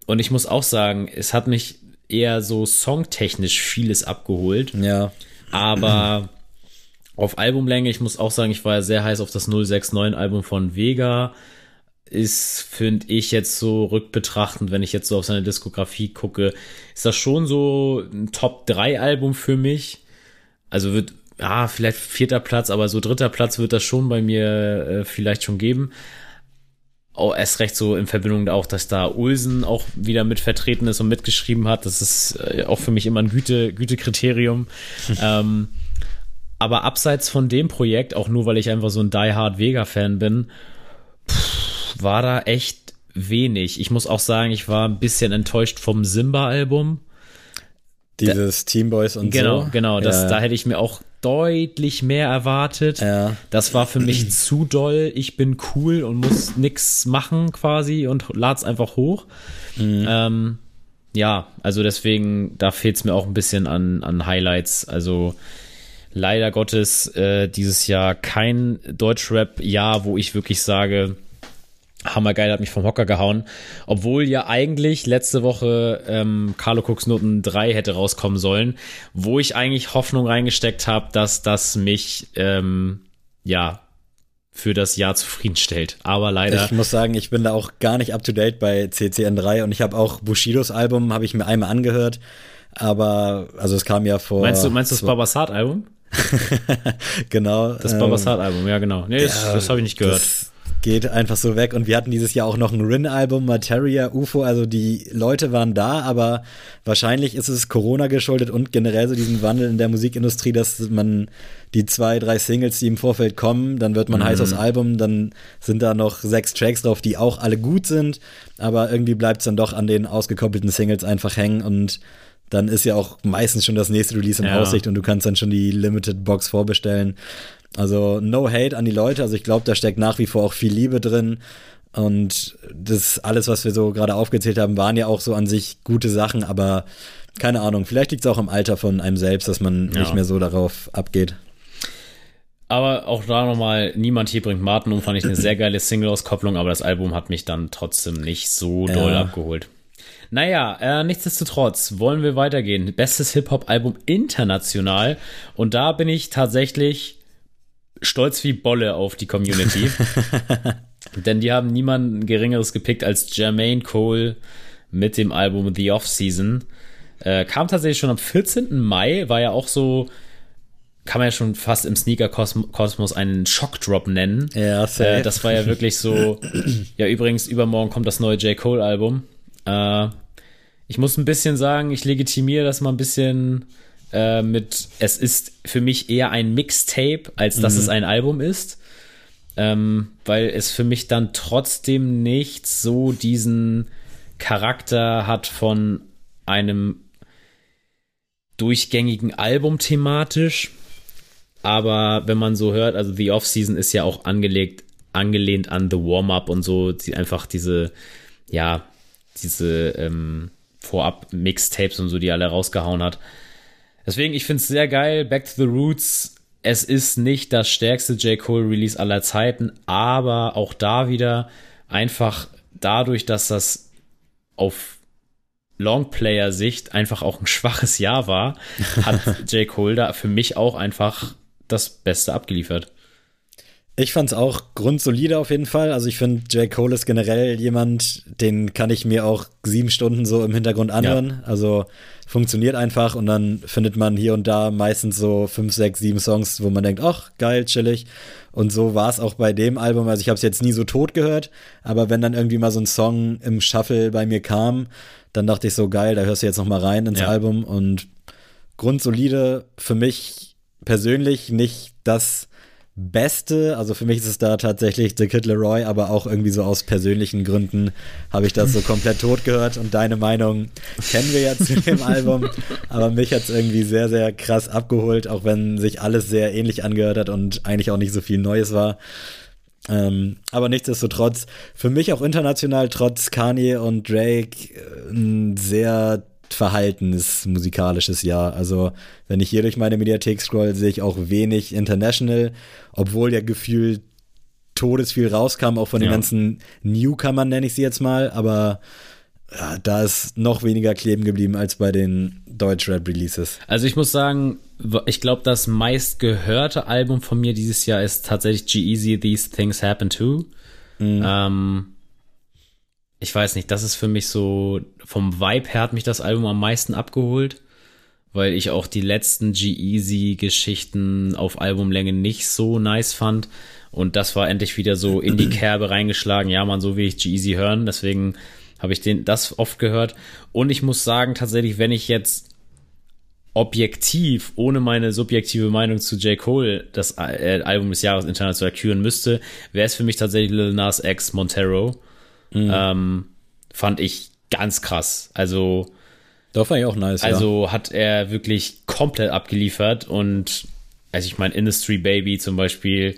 und ich muss auch sagen, es hat mich eher so songtechnisch vieles abgeholt. Ja. Aber auf Albumlänge, ich muss auch sagen, ich war ja sehr heiß auf das null sechs neun Album von Vega. Ist, finde ich, jetzt so rückbetrachtend, wenn ich jetzt so auf seine Diskografie gucke, ist das schon so ein Top drei Album für mich. Also wird, ah, vielleicht vierter Platz, aber so dritter Platz wird das schon bei mir äh, vielleicht schon geben. Oh, erst recht so in Verbindung auch, dass da Olsen auch wieder mit vertreten ist und mitgeschrieben hat. Das ist äh, auch für mich immer ein Güte, Gütekriterium. ähm, aber abseits von dem Projekt, auch nur weil ich einfach so ein Die-Hard-Vega-Fan bin, pff, war da echt wenig. Ich muss auch sagen, ich war ein bisschen enttäuscht vom Simba-Album. Dieses da, Team Boys und genau, so. Genau, genau. Ja. Da hätte ich mir auch deutlich mehr erwartet. Ja. Das war für mich zu doll. Ich bin cool und muss nix machen quasi und lad's einfach hoch. Mhm. Ähm, ja, also deswegen, da fehlt's mir auch ein bisschen an, an Highlights. Also leider Gottes äh, dieses Jahr kein Deutschrap-Jahr, wo ich wirklich sage, hammergeil, hat mich vom Hocker gehauen. Obwohl ja eigentlich letzte Woche ähm, Carlo Cooks Noten drei hätte rauskommen sollen, wo ich eigentlich Hoffnung reingesteckt habe, dass das mich ähm, ja, für das Jahr zufriedenstellt. Aber leider. Ich muss sagen, ich bin da auch gar nicht up to date bei C C N drei und ich habe auch Bushidos Album, habe ich mir einmal angehört, aber, also es kam ja vor. Meinst du, meinst du das Babassat-Album? Genau. Das ähm, Babassat-Album, ja, genau. Nee, der, das, das habe ich nicht gehört. Das geht einfach so weg und wir hatten dieses Jahr auch noch ein Rin-Album, Materia, U F O, also die Leute waren da, aber wahrscheinlich ist es Corona geschuldet und generell so diesen Wandel in der Musikindustrie, dass man die zwei, drei Singles, die im Vorfeld kommen, dann wird man mhm. heiß aufs Album, dann sind da noch sechs Tracks drauf, die auch alle gut sind, aber irgendwie bleibt es dann doch an den ausgekoppelten Singles einfach hängen und dann ist ja auch meistens schon das nächste Release in ja. Aussicht und du kannst dann schon die Limited Box vorbestellen. Also no hate an die Leute, also ich glaube, da steckt nach wie vor auch viel Liebe drin und das alles, was wir so gerade aufgezählt haben, waren ja auch so an sich gute Sachen, aber keine Ahnung, vielleicht liegt es auch im Alter von einem selbst, dass man ja. nicht mehr so darauf abgeht. Aber auch da nochmal, Niemand hier bringt Martin um, fand ich eine sehr geile Single-Auskopplung, aber das Album hat mich dann trotzdem nicht so ja. doll abgeholt. Naja, äh, nichtsdestotrotz wollen wir weitergehen. Bestes Hip-Hop-Album international und da bin ich tatsächlich stolz wie Bolle auf die Community. Denn die haben niemanden Geringeres gepickt als Jermaine Cole mit dem Album The Off-Season. Äh, kam tatsächlich schon am vierzehnten Mai, war ja auch so, kann man ja schon fast im Sneaker-Kosmos einen Schockdrop nennen. Ja, fair. Äh, das war ja wirklich so, ja übrigens, übermorgen kommt das neue J. Cole-Album. Äh, ich muss ein bisschen sagen, ich legitimiere das mal ein bisschen äh, mit, es ist für mich eher ein Mixtape, als dass mhm. es ein Album ist, ähm, weil es für mich dann trotzdem nicht so diesen Charakter hat von einem durchgängigen Album thematisch, aber wenn man so hört, also The Off-Season ist ja auch angelegt, angelehnt an The Warm-Up und so, die einfach diese, ja, diese ähm, Vorab-Mixtapes und so, die alle rausgehauen hat. Deswegen, ich finde es sehr geil. Back to the Roots. Es ist nicht das stärkste J. Cole-Release aller Zeiten, aber auch da wieder einfach dadurch, dass das auf Longplayer-Sicht einfach auch ein schwaches Jahr war, hat J. Cole da für mich auch einfach das Beste abgeliefert. Ich fand's auch grundsolide auf jeden Fall. Also ich finde, J. Cole ist generell jemand, den kann ich mir auch sieben Stunden so im Hintergrund anhören. Ja. Also funktioniert einfach und dann findet man hier und da meistens so fünf, sechs, sieben Songs, wo man denkt, ach, geil, chillig. Und so war's auch bei dem Album. Also ich habe es jetzt nie so tot gehört, aber wenn dann irgendwie mal so ein Song im Shuffle bei mir kam, dann dachte ich so, geil, da hörst du jetzt noch mal rein ins ja. Album. Und grundsolide, für mich persönlich nicht das Beste, also für mich ist es da tatsächlich The Kid Leroy, aber auch irgendwie so aus persönlichen Gründen habe ich das so komplett tot gehört und deine Meinung kennen wir ja zu dem Album, aber mich hat es irgendwie sehr, sehr krass abgeholt, auch wenn sich alles sehr ähnlich angehört hat und eigentlich auch nicht so viel Neues war. Ähm, aber nichtsdestotrotz, für mich auch international trotz Kanye und Drake ein sehr verhaltenes musikalisches Jahr. Also wenn ich hier durch meine Mediathek scroll, sehe ich auch wenig international, obwohl ja gefühlt todesviel rauskam, auch von den ja. ganzen Newcomern, nenne ich sie jetzt mal, aber ja, da ist noch weniger kleben geblieben als bei den Deutschrap-Releases. Also ich muss sagen, ich glaube, das meistgehörte Album von mir dieses Jahr ist tatsächlich G-Eazy, These Things Happen To. Mhm. Ähm, ich weiß nicht, das ist für mich so, vom Vibe her hat mich das Album am meisten abgeholt, weil ich auch die letzten G-Eazy-Geschichten auf Albumlänge nicht so nice fand und das war endlich wieder so in die Kerbe reingeschlagen, ja man, so will ich G-Eazy hören, deswegen habe ich den das oft gehört und ich muss sagen, tatsächlich, wenn ich jetzt objektiv, ohne meine subjektive Meinung zu J. Cole, das äh, Album des Jahres international küren müsste, wäre es für mich tatsächlich Lil Nas X Montero. Mhm. Ähm, fand ich ganz krass. Also, da fand ich auch nice. Also ja. hat er wirklich komplett abgeliefert und, also ich meine, Industry Baby zum Beispiel,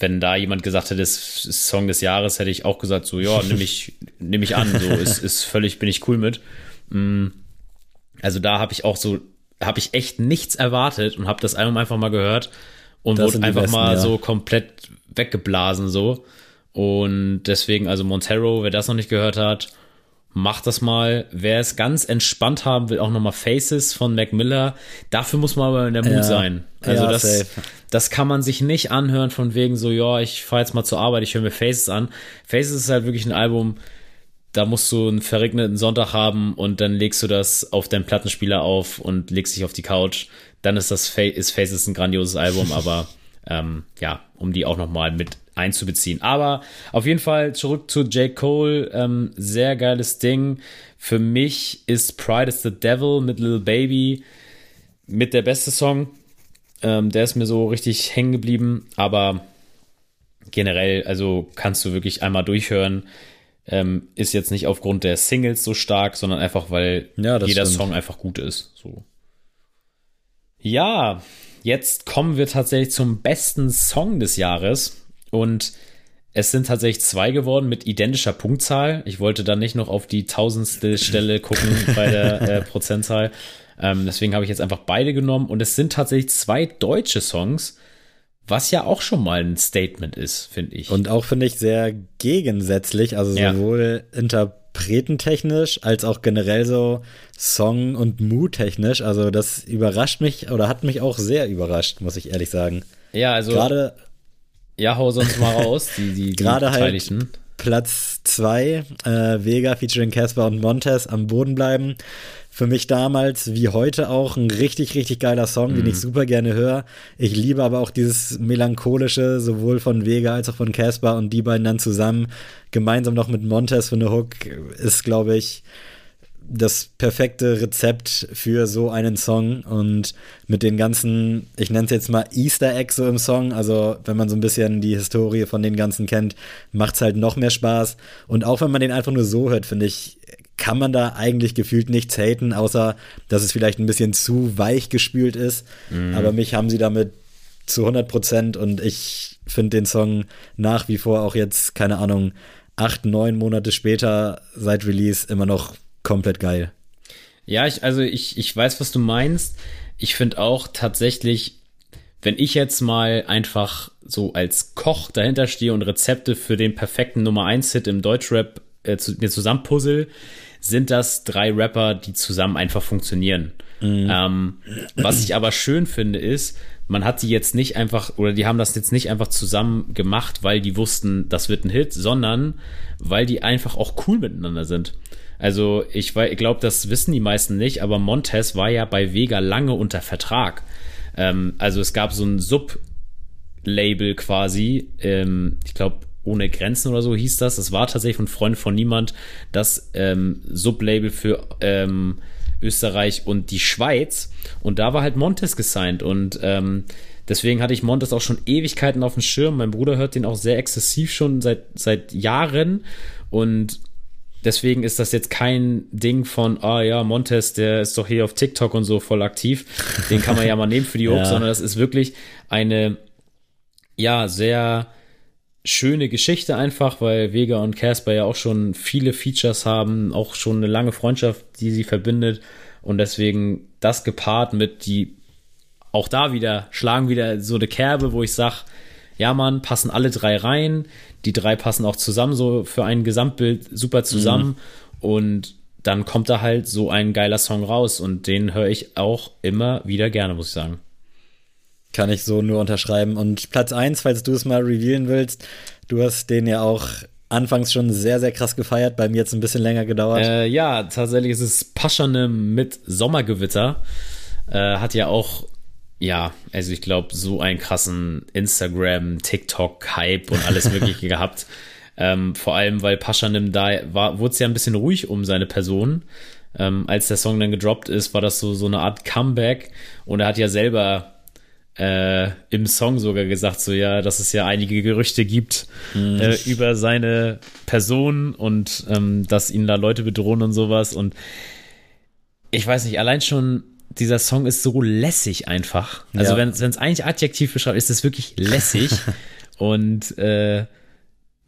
wenn da jemand gesagt hätte, das ist Song des Jahres, hätte ich auch gesagt, so, ja, nimm ich, nimm ich an, so, ist, ist völlig, bin ich cool mit. Also da habe ich auch so, habe ich echt nichts erwartet und habe das Album einfach mal gehört und das wurde einfach besten, mal ja. so komplett weggeblasen, so. Und deswegen, also Montero, wer das noch nicht gehört hat, Macht das mal. Wer es ganz entspannt haben will, auch nochmal Faces von Mac Miller. Dafür muss man aber in der Mood ja. sein. Also ja, das, das kann man sich nicht anhören von wegen so, ja, ich fahre jetzt mal zur Arbeit, ich höre mir Faces an. Faces ist halt wirklich ein Album, da musst du einen verregneten Sonntag haben und dann legst du das auf deinen Plattenspieler auf und legst dich auf die Couch. Dann ist das Fa- ist Faces ein grandioses Album, aber ähm, ja, um die auch nochmal mit einzubeziehen. Aber auf jeden Fall zurück zu J. Cole. Ähm, sehr geiles Ding. Für mich ist Pride is the Devil mit Lil Baby mit der beste Song. Ähm, der ist mir so richtig hängen geblieben. Aber generell, also kannst du wirklich einmal durchhören. Ähm, ist jetzt nicht aufgrund der Singles so stark, sondern einfach, weil ja, jeder stimmt. Song einfach gut ist. So. Ja, jetzt kommen wir tatsächlich zum besten Song des Jahres. Und es sind tatsächlich zwei geworden mit identischer Punktzahl. Ich wollte dann nicht noch auf die tausendste Stelle gucken bei der äh, Prozentzahl. Ähm, deswegen habe ich jetzt einfach beide genommen. Und es sind tatsächlich zwei deutsche Songs, was ja auch schon mal ein Statement ist, finde ich. Und auch, finde ich, sehr gegensätzlich. Also sowohl ja. interpretentechnisch als auch generell so Song- und Mood-technisch. Also das überrascht mich oder hat mich auch sehr überrascht, muss ich ehrlich sagen. Ja, also gerade... Ja, hau sonst mal raus, die, die, die gerade Beteiligten. Halt Platz zwei, äh, Vega featuring Casper und Montez, am Boden bleiben. Für mich damals, wie heute auch, ein richtig, richtig geiler Song, mm. den ich super gerne höre. Ich liebe aber auch dieses Melancholische, sowohl von Vega als auch von Casper, und die beiden dann zusammen, gemeinsam noch mit Montez für eine Hook, ist, glaube ich, das perfekte Rezept für so einen Song, und mit den ganzen, ich nenne es jetzt mal Easter Eggs so im Song, also wenn man so ein bisschen die Historie von den ganzen kennt, macht's halt noch mehr Spaß, und auch wenn man den einfach nur so hört, finde ich, kann man da eigentlich gefühlt nichts haten, außer dass es vielleicht ein bisschen zu weich gespült ist, mhm. aber mich haben sie damit zu hundert Prozent, und ich finde den Song nach wie vor auch jetzt, keine Ahnung, acht, neun Monate später seit Release immer noch komplett geil. Ja, ich, also ich, ich weiß, was du meinst. Ich finde auch tatsächlich, wenn ich jetzt mal einfach so als Koch dahinter stehe und Rezepte für den perfekten Nummer eins Hit im Deutschrap äh, zu, mir zusammenpuzzle, sind das drei Rapper, die zusammen einfach funktionieren. Mhm. Ähm, was ich aber schön finde ist, man hat die jetzt nicht einfach, oder die haben das jetzt nicht einfach zusammen gemacht, weil die wussten, das wird ein Hit, sondern weil die einfach auch cool miteinander sind. Also ich, ich glaube, das wissen die meisten nicht, aber Montez war ja bei Vega lange unter Vertrag. Ähm, also es gab so ein Sub-Label quasi, ähm, ich glaube Ohne Grenzen oder so hieß das. Das war tatsächlich von Freund von Niemand das ähm, Sub-Label für ähm, Österreich und die Schweiz. Und da war halt Montez gesigned, und ähm, deswegen hatte ich Montez auch schon Ewigkeiten auf dem Schirm. Mein Bruder hört den auch sehr exzessiv schon seit, seit Jahren, und deswegen ist das jetzt kein Ding von, ah ja, Montez, der ist doch hier auf TikTok und so voll aktiv, den kann man ja mal nehmen für die Hook, ja. sondern das ist wirklich eine, ja, sehr schöne Geschichte einfach, weil Vega und Casper ja auch schon viele Features haben, auch schon eine lange Freundschaft, die sie verbindet, und deswegen das gepaart mit die, auch da wieder, schlagen wieder so eine Kerbe, wo ich sage, ja, Mann, passen alle drei rein. Die drei passen auch zusammen, so für ein Gesamtbild super zusammen. Mhm. Und dann kommt da halt so ein geiler Song raus. Und den höre ich auch immer wieder gerne, muss ich sagen. Kann ich so nur unterschreiben. Und Platz eins, falls du es mal revealen willst, du hast den ja auch anfangs schon sehr, sehr krass gefeiert. Bei mir hat es ein bisschen länger gedauert. Äh, ja, tatsächlich ist es Pashanim mit Sommergewitter. Äh, hat ja auch... Ja, also ich glaube, so einen krassen Instagram, TikTok-Hype und alles Mögliche gehabt. Ähm, vor allem, weil Pashanim da war, wurde es ja ein bisschen ruhig um seine Person. Ähm, als der Song dann gedroppt ist, war das so, so eine Art Comeback. Und er hat ja selber äh, im Song sogar gesagt, so ja, dass es ja einige Gerüchte gibt mhm. äh, über seine Person und ähm, dass ihn da Leute bedrohen und sowas. Und ich weiß nicht, allein schon dieser Song ist so lässig einfach. Also ja. wenn es eigentlich adjektiv beschreibt, ist es wirklich lässig. Und äh,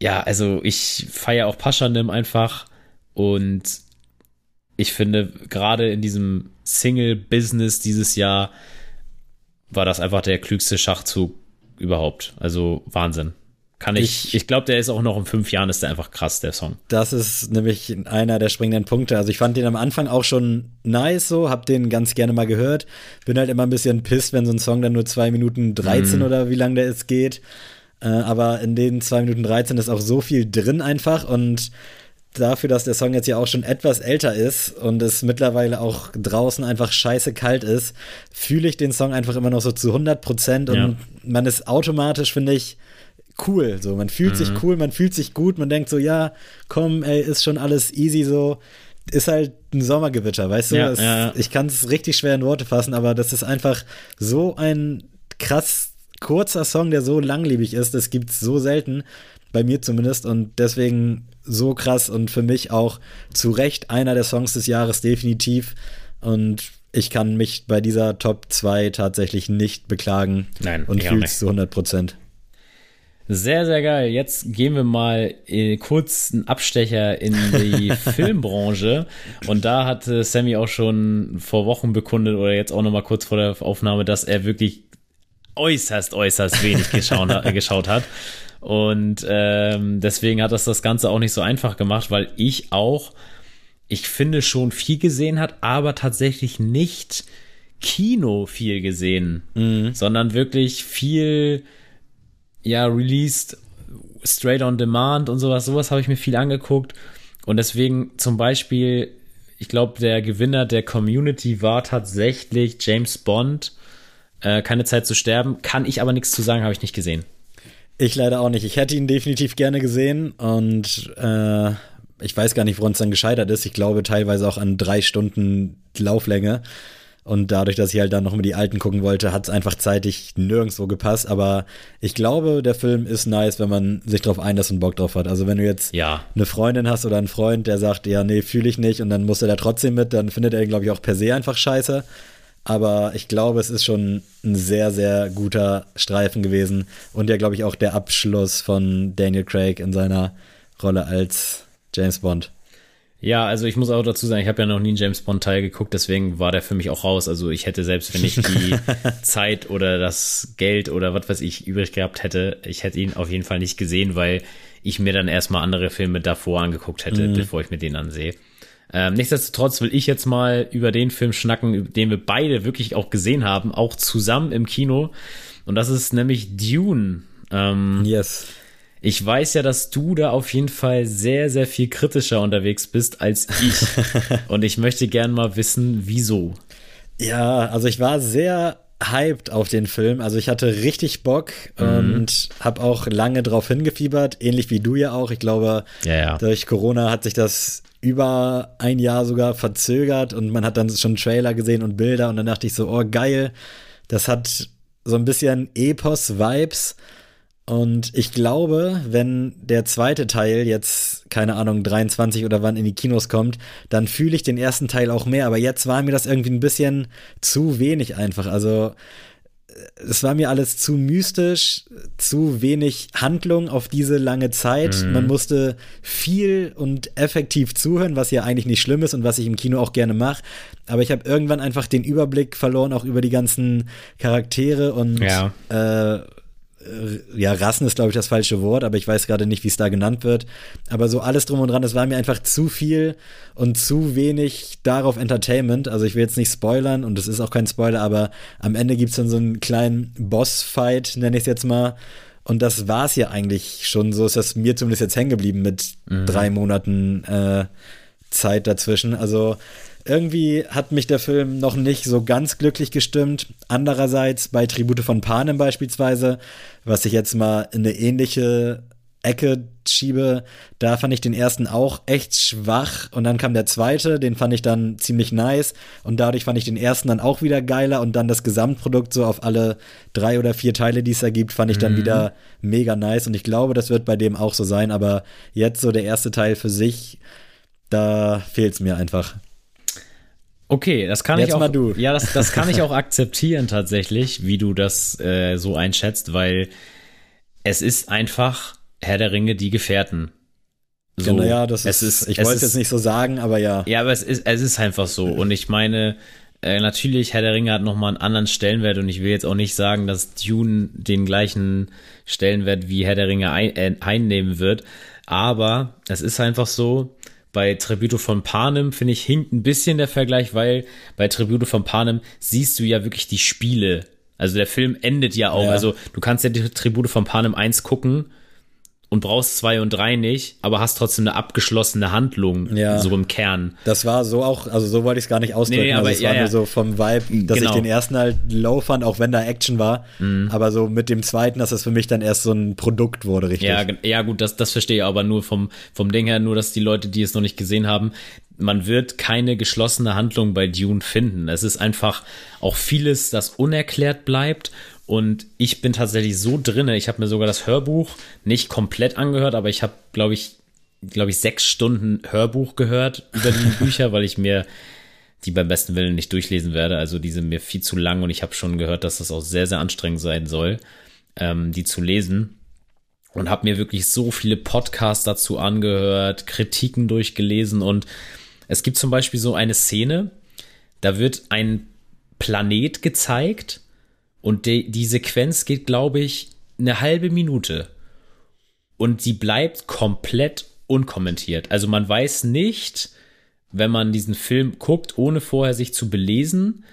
ja, also ich feiere auch Pashanim einfach. Und ich finde, gerade in diesem Single-Business dieses Jahr war das einfach der klügste Schachzug überhaupt. Also Wahnsinn. Kann ich, ich, ich glaube, der ist auch noch in fünf Jahren, ist der einfach krass, der Song. Das ist nämlich einer der springenden Punkte. Also ich fand den am Anfang auch schon nice so, hab den ganz gerne mal gehört. Bin halt immer ein bisschen pisst, wenn so ein Song dann nur zwei Minuten dreizehn mm. oder wie lang der ist, geht. Äh, aber in den zwei Minuten dreizehn ist auch so viel drin einfach, und dafür, dass der Song jetzt ja auch schon etwas älter ist und es mittlerweile auch draußen einfach scheiße kalt ist, fühle ich den Song einfach immer noch so zu hundert Prozent, und ja. man ist automatisch, finde ich, cool. So, man fühlt mhm. sich cool, man fühlt sich gut, man denkt so, ja, komm, ey, ist schon alles easy so. Ist halt ein Sommergewitter, weißt du? Ja, es, ja, ja. Ich kann es richtig schwer in Worte fassen, aber das ist einfach so ein krass kurzer Song, der so langlebig ist. Das gibt's so selten, bei mir zumindest, und deswegen so krass und für mich auch zu Recht einer der Songs des Jahres, definitiv. Und ich kann mich bei dieser Top zwei tatsächlich nicht beklagen. Nein, und fühle es zu hundert Prozent. Sehr, sehr geil. Jetzt gehen wir mal in kurz einen Abstecher in die Filmbranche. Und da hat Sammy auch schon vor Wochen bekundet, oder jetzt auch nochmal kurz vor der Aufnahme, dass er wirklich äußerst, äußerst wenig geschaut hat. Und ähm, deswegen hat das das Ganze auch nicht so einfach gemacht, weil ich auch, ich finde, schon viel gesehen hat, aber tatsächlich nicht Kino viel gesehen, mhm. sondern wirklich viel... ja, released, straight on demand und sowas, sowas habe ich mir viel angeguckt, und deswegen zum Beispiel, ich glaube, der Gewinner der Community war tatsächlich James Bond, äh, Keine Zeit zu sterben, kann ich aber nichts zu sagen, habe ich nicht gesehen. Ich leider auch nicht, ich hätte ihn definitiv gerne gesehen, und äh, ich weiß gar nicht, woran es dann gescheitert ist, ich glaube teilweise auch an drei Stunden Lauflänge. Und dadurch, dass ich halt dann nochmal die alten gucken wollte, hat es einfach zeitig nirgendwo gepasst. Aber ich glaube, der Film ist nice, wenn man sich drauf einlässt und Bock drauf hat. Also wenn du jetzt ja. eine Freundin hast oder einen Freund, der sagt, ja, nee, fühle ich nicht, und dann muss er da trotzdem mit, dann findet er, glaube ich, auch per se einfach scheiße. Aber ich glaube, es ist schon ein sehr, sehr guter Streifen gewesen. Und ja, glaube ich, auch der Abschluss von Daniel Craig in seiner Rolle als James Bond. Ja, also ich muss auch dazu sagen, ich habe ja noch nie einen James-Bond-Teil geguckt, deswegen war der für mich auch raus. Also ich hätte, selbst wenn ich die Zeit oder das Geld oder was weiß ich übrig gehabt hätte, ich hätte ihn auf jeden Fall nicht gesehen, weil ich mir dann erstmal andere Filme davor angeguckt hätte, mhm. bevor ich mir den ansehe. Ähm, nichtsdestotrotz will ich jetzt mal über den Film schnacken, den wir beide wirklich auch gesehen haben, auch zusammen im Kino. Und das ist nämlich Dune. Ähm, yes. Ich weiß ja, dass du da auf jeden Fall sehr, sehr viel kritischer unterwegs bist als ich. Und ich möchte gerne mal wissen, wieso. Ja, also ich war sehr hyped auf den Film. Also ich hatte richtig Bock mhm. und habe auch lange drauf hingefiebert. Ähnlich wie du ja auch. Ich glaube, ja, ja. durch Corona hat sich das über ein Jahr sogar verzögert. Und man hat dann schon Trailer gesehen und Bilder. Und dann dachte ich so, oh geil, das hat so ein bisschen Epos-Vibes. Und ich glaube, wenn der zweite Teil jetzt, keine Ahnung, dreiundzwanzig oder wann in die Kinos kommt, dann fühle ich den ersten Teil auch mehr. Aber jetzt war mir das irgendwie ein bisschen zu wenig einfach. Also es war mir alles zu mystisch, zu wenig Handlung auf diese lange Zeit. Mhm. Man musste viel und effektiv zuhören, was ja eigentlich nicht schlimm ist und was ich im Kino auch gerne mache. Aber ich habe irgendwann einfach den Überblick verloren, auch über die ganzen Charaktere und ja. äh, ja, Rassen ist, glaube ich, das falsche Wort, aber ich weiß gerade nicht, wie es da genannt wird. Aber so alles drum und dran, das war mir einfach zu viel und zu wenig darauf Entertainment. Also ich will jetzt nicht spoilern, und es ist auch kein Spoiler, aber am Ende gibt es dann so einen kleinen Boss-Fight, nenne ich es jetzt mal. Und das war es ja eigentlich schon, so ist das mir zumindest jetzt hängen geblieben mit mhm. drei Monaten äh, Zeit dazwischen. Also irgendwie hat mich der Film noch nicht so ganz glücklich gestimmt. Andererseits bei Tribute von Panem beispielsweise, was ich jetzt mal in eine ähnliche Ecke schiebe, da fand ich den ersten auch echt schwach, und dann kam der zweite, den fand ich dann ziemlich nice, und dadurch fand ich den ersten dann auch wieder geiler, und dann das Gesamtprodukt so auf alle drei oder vier Teile, die es da gibt, fand ich dann mhm. wieder mega nice, und ich glaube, das wird bei dem auch so sein, aber jetzt so der erste Teil für sich, da fehlt's mir einfach. Okay, das kann Jetzt ich auch. Mal du. Ja, das, das kann ich auch akzeptieren tatsächlich, wie du das äh, so einschätzt, weil es ist einfach Herr der Ringe, die Gefährten. So, genau, ja, das es ist. ist ich wollte es jetzt nicht so sagen, aber ja. Ja, aber es ist, es ist einfach so. Und ich meine, Äh, natürlich, Herr der Ringe hat nochmal einen anderen Stellenwert und ich will jetzt auch nicht sagen, dass Dune den gleichen Stellenwert wie Herr der Ringe ein, äh, einnehmen wird, aber es ist einfach so, bei Tribute von Panem, finde ich, hinkt ein bisschen der Vergleich, weil bei Tribute von Panem siehst du ja wirklich die Spiele. Also der Film endet ja auch, ja. Also du kannst ja die Tribute von Panem eins gucken und brauchst zwei und drei nicht, aber hast trotzdem eine abgeschlossene Handlung, ja. So im Kern. Das war so auch, also so wollte ich es gar nicht ausdrücken, nee, aber also es ja, war ja. Nur so vom Vibe, dass genau. Ich den ersten halt low fand, auch wenn da Action war, mhm. aber so mit dem zweiten, dass das für mich dann erst so ein Produkt wurde, richtig? Ja, ja gut, das, das verstehe ich aber nur vom, vom Ding her, nur dass die Leute, die es noch nicht gesehen haben, man wird keine geschlossene Handlung bei Dune finden. Es ist einfach auch vieles, das unerklärt bleibt. Und ich bin tatsächlich so drin, ich habe mir sogar das Hörbuch nicht komplett angehört, aber ich habe, glaube ich, glaube ich, sechs Stunden Hörbuch gehört über die Bücher, weil ich mir die beim besten Willen nicht durchlesen werde. Also die sind mir viel zu lang und ich habe schon gehört, dass das auch sehr, sehr anstrengend sein soll, ähm, die zu lesen. Und habe mir wirklich so viele Podcasts dazu angehört, Kritiken durchgelesen. Und es gibt zum Beispiel so eine Szene, da wird ein Planet gezeigt. Und die, die Sequenz geht, glaube ich, eine halbe Minute. Und die bleibt komplett unkommentiert. Also man weiß nicht, wenn man diesen Film guckt, ohne vorher sich zu belesen,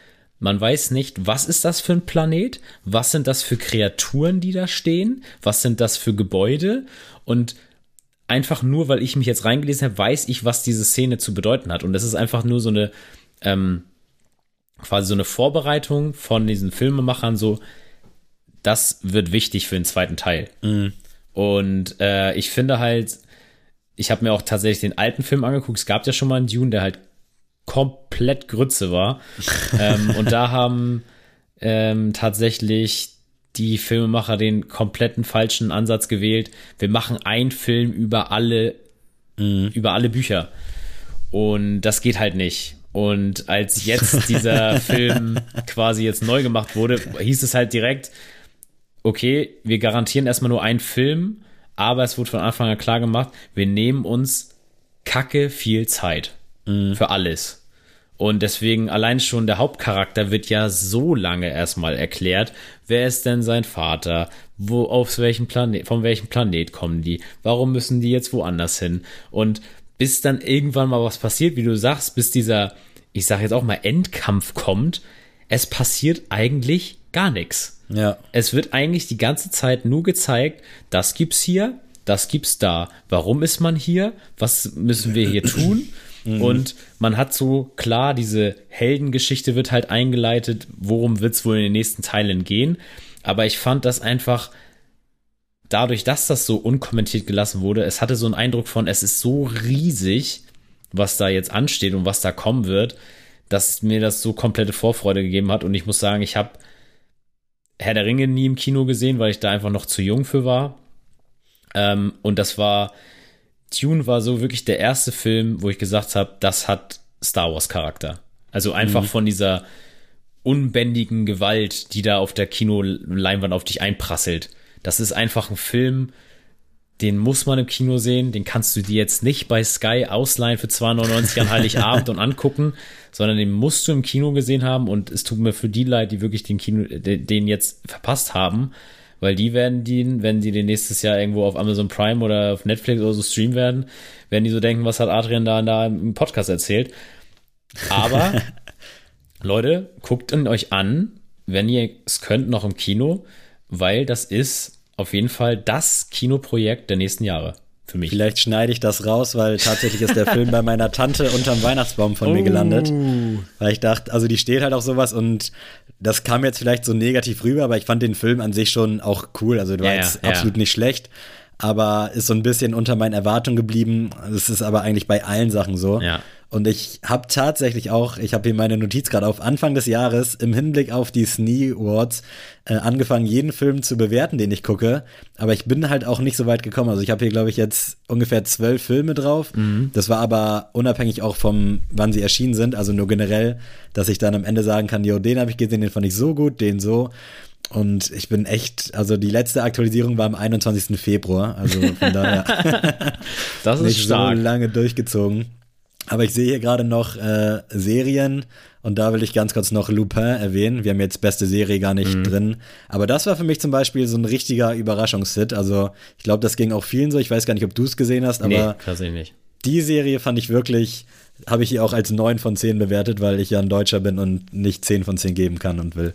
man weiß nicht, was ist das für ein Planet? Was sind das für Kreaturen, die da stehen? Was sind das für Gebäude? Und einfach nur, weil ich mich jetzt reingelesen habe, weiß ich, was diese Szene zu bedeuten hat. Und das ist einfach nur so eine... Ähm, quasi so eine Vorbereitung von diesen Filmemachern, so, das wird wichtig für den zweiten Teil. Mm. Und äh, ich finde halt, ich habe mir auch tatsächlich den alten Film angeguckt, es gab ja schon mal einen Dune, der halt komplett Grütze war. ähm, und da haben ähm, tatsächlich die Filmemacher den kompletten falschen Ansatz gewählt. Wir machen einen Film über alle, mm. über alle Bücher. Und das geht halt nicht. Und als jetzt dieser Film quasi jetzt neu gemacht wurde, hieß es halt direkt, okay, wir garantieren erstmal nur einen Film, aber es wurde von Anfang an klar gemacht, wir nehmen uns kacke viel Zeit mm. für alles. Und deswegen allein schon der Hauptcharakter wird ja so lange erstmal erklärt, wer ist denn sein Vater, wo, auf welchem Planet, von welchem Planet kommen die, warum müssen die jetzt woanders hin? Und bis dann irgendwann mal was passiert, wie du sagst, bis dieser, ich sag jetzt auch mal, Endkampf kommt, es passiert eigentlich gar nichts. Ja. Es wird eigentlich die ganze Zeit nur gezeigt, das gibt's hier, das gibt's da. Warum ist man hier? Was müssen wir hier tun? Und man hat so, klar, diese Heldengeschichte wird halt eingeleitet, worum wird's wohl in den nächsten Teilen gehen? Aber ich fand das einfach... Dadurch, dass das so unkommentiert gelassen wurde, es hatte so einen Eindruck von, es ist so riesig, was da jetzt ansteht und was da kommen wird, dass mir das so komplette Vorfreude gegeben hat. Und ich muss sagen, ich habe Herr der Ringe nie im Kino gesehen, weil ich da einfach noch zu jung für war. Ähm, und das war, Dune war so wirklich der erste Film, wo ich gesagt habe, das hat Star Wars Charakter. Also einfach mhm. von dieser unbändigen Gewalt, die da auf der Kinoleinwand auf dich einprasselt. Das ist einfach ein Film, den muss man im Kino sehen, den kannst du dir jetzt nicht bei Sky ausleihen für zwei neunundneunzig an Heiligabend und angucken, sondern den musst du im Kino gesehen haben und es tut mir für die leid, die wirklich den Kino, den jetzt verpasst haben, weil die werden den, wenn die den nächstes Jahr irgendwo auf Amazon Prime oder auf Netflix oder so streamen werden, werden die so denken, was hat Adrian da, da im Podcast erzählt. Aber Leute, guckt ihn euch an, wenn ihr es könnt, noch im Kino, weil das ist auf jeden Fall das Kinoprojekt der nächsten Jahre für mich. Vielleicht schneide ich das raus, weil tatsächlich ist der Film bei meiner Tante unterm Weihnachtsbaum von oh. mir gelandet. Weil ich dachte, also die steht halt auch sowas und das kam jetzt vielleicht so negativ rüber, aber ich fand den Film an sich schon auch cool. Also der war ja, jetzt ja, absolut ja. nicht schlecht, aber ist so ein bisschen unter meinen Erwartungen geblieben. Das ist aber eigentlich bei allen Sachen so. Ja. Und ich habe tatsächlich auch, ich habe hier meine Notiz gerade auf, Anfang des Jahres im Hinblick auf die Snee Awards äh, angefangen, jeden Film zu bewerten, den ich gucke. Aber ich bin halt auch nicht so weit gekommen. Also ich habe hier, glaube ich, jetzt ungefähr zwölf Filme drauf. Mhm. Das war aber unabhängig auch vom, wann sie erschienen sind. Also nur generell, dass ich dann am Ende sagen kann, jo, den habe ich gesehen, den fand ich so gut, den so. Und ich bin echt, also die letzte Aktualisierung war am einundzwanzigsten Februar. Also von daher das ist nicht stark. So lange durchgezogen. Aber ich sehe hier gerade noch äh, Serien und da will ich ganz kurz noch Lupin erwähnen. Wir haben jetzt beste Serie gar nicht mhm. drin. Aber das war für mich zum Beispiel so ein richtiger Überraschungshit. Also ich glaube, das ging auch vielen so. Ich weiß gar nicht, ob du es gesehen hast, aber nee, tatsächlich nicht. Die Serie fand ich wirklich, habe ich ihr auch als neun von zehn bewertet, weil ich ja ein Deutscher bin und nicht zehn von zehn geben kann und will.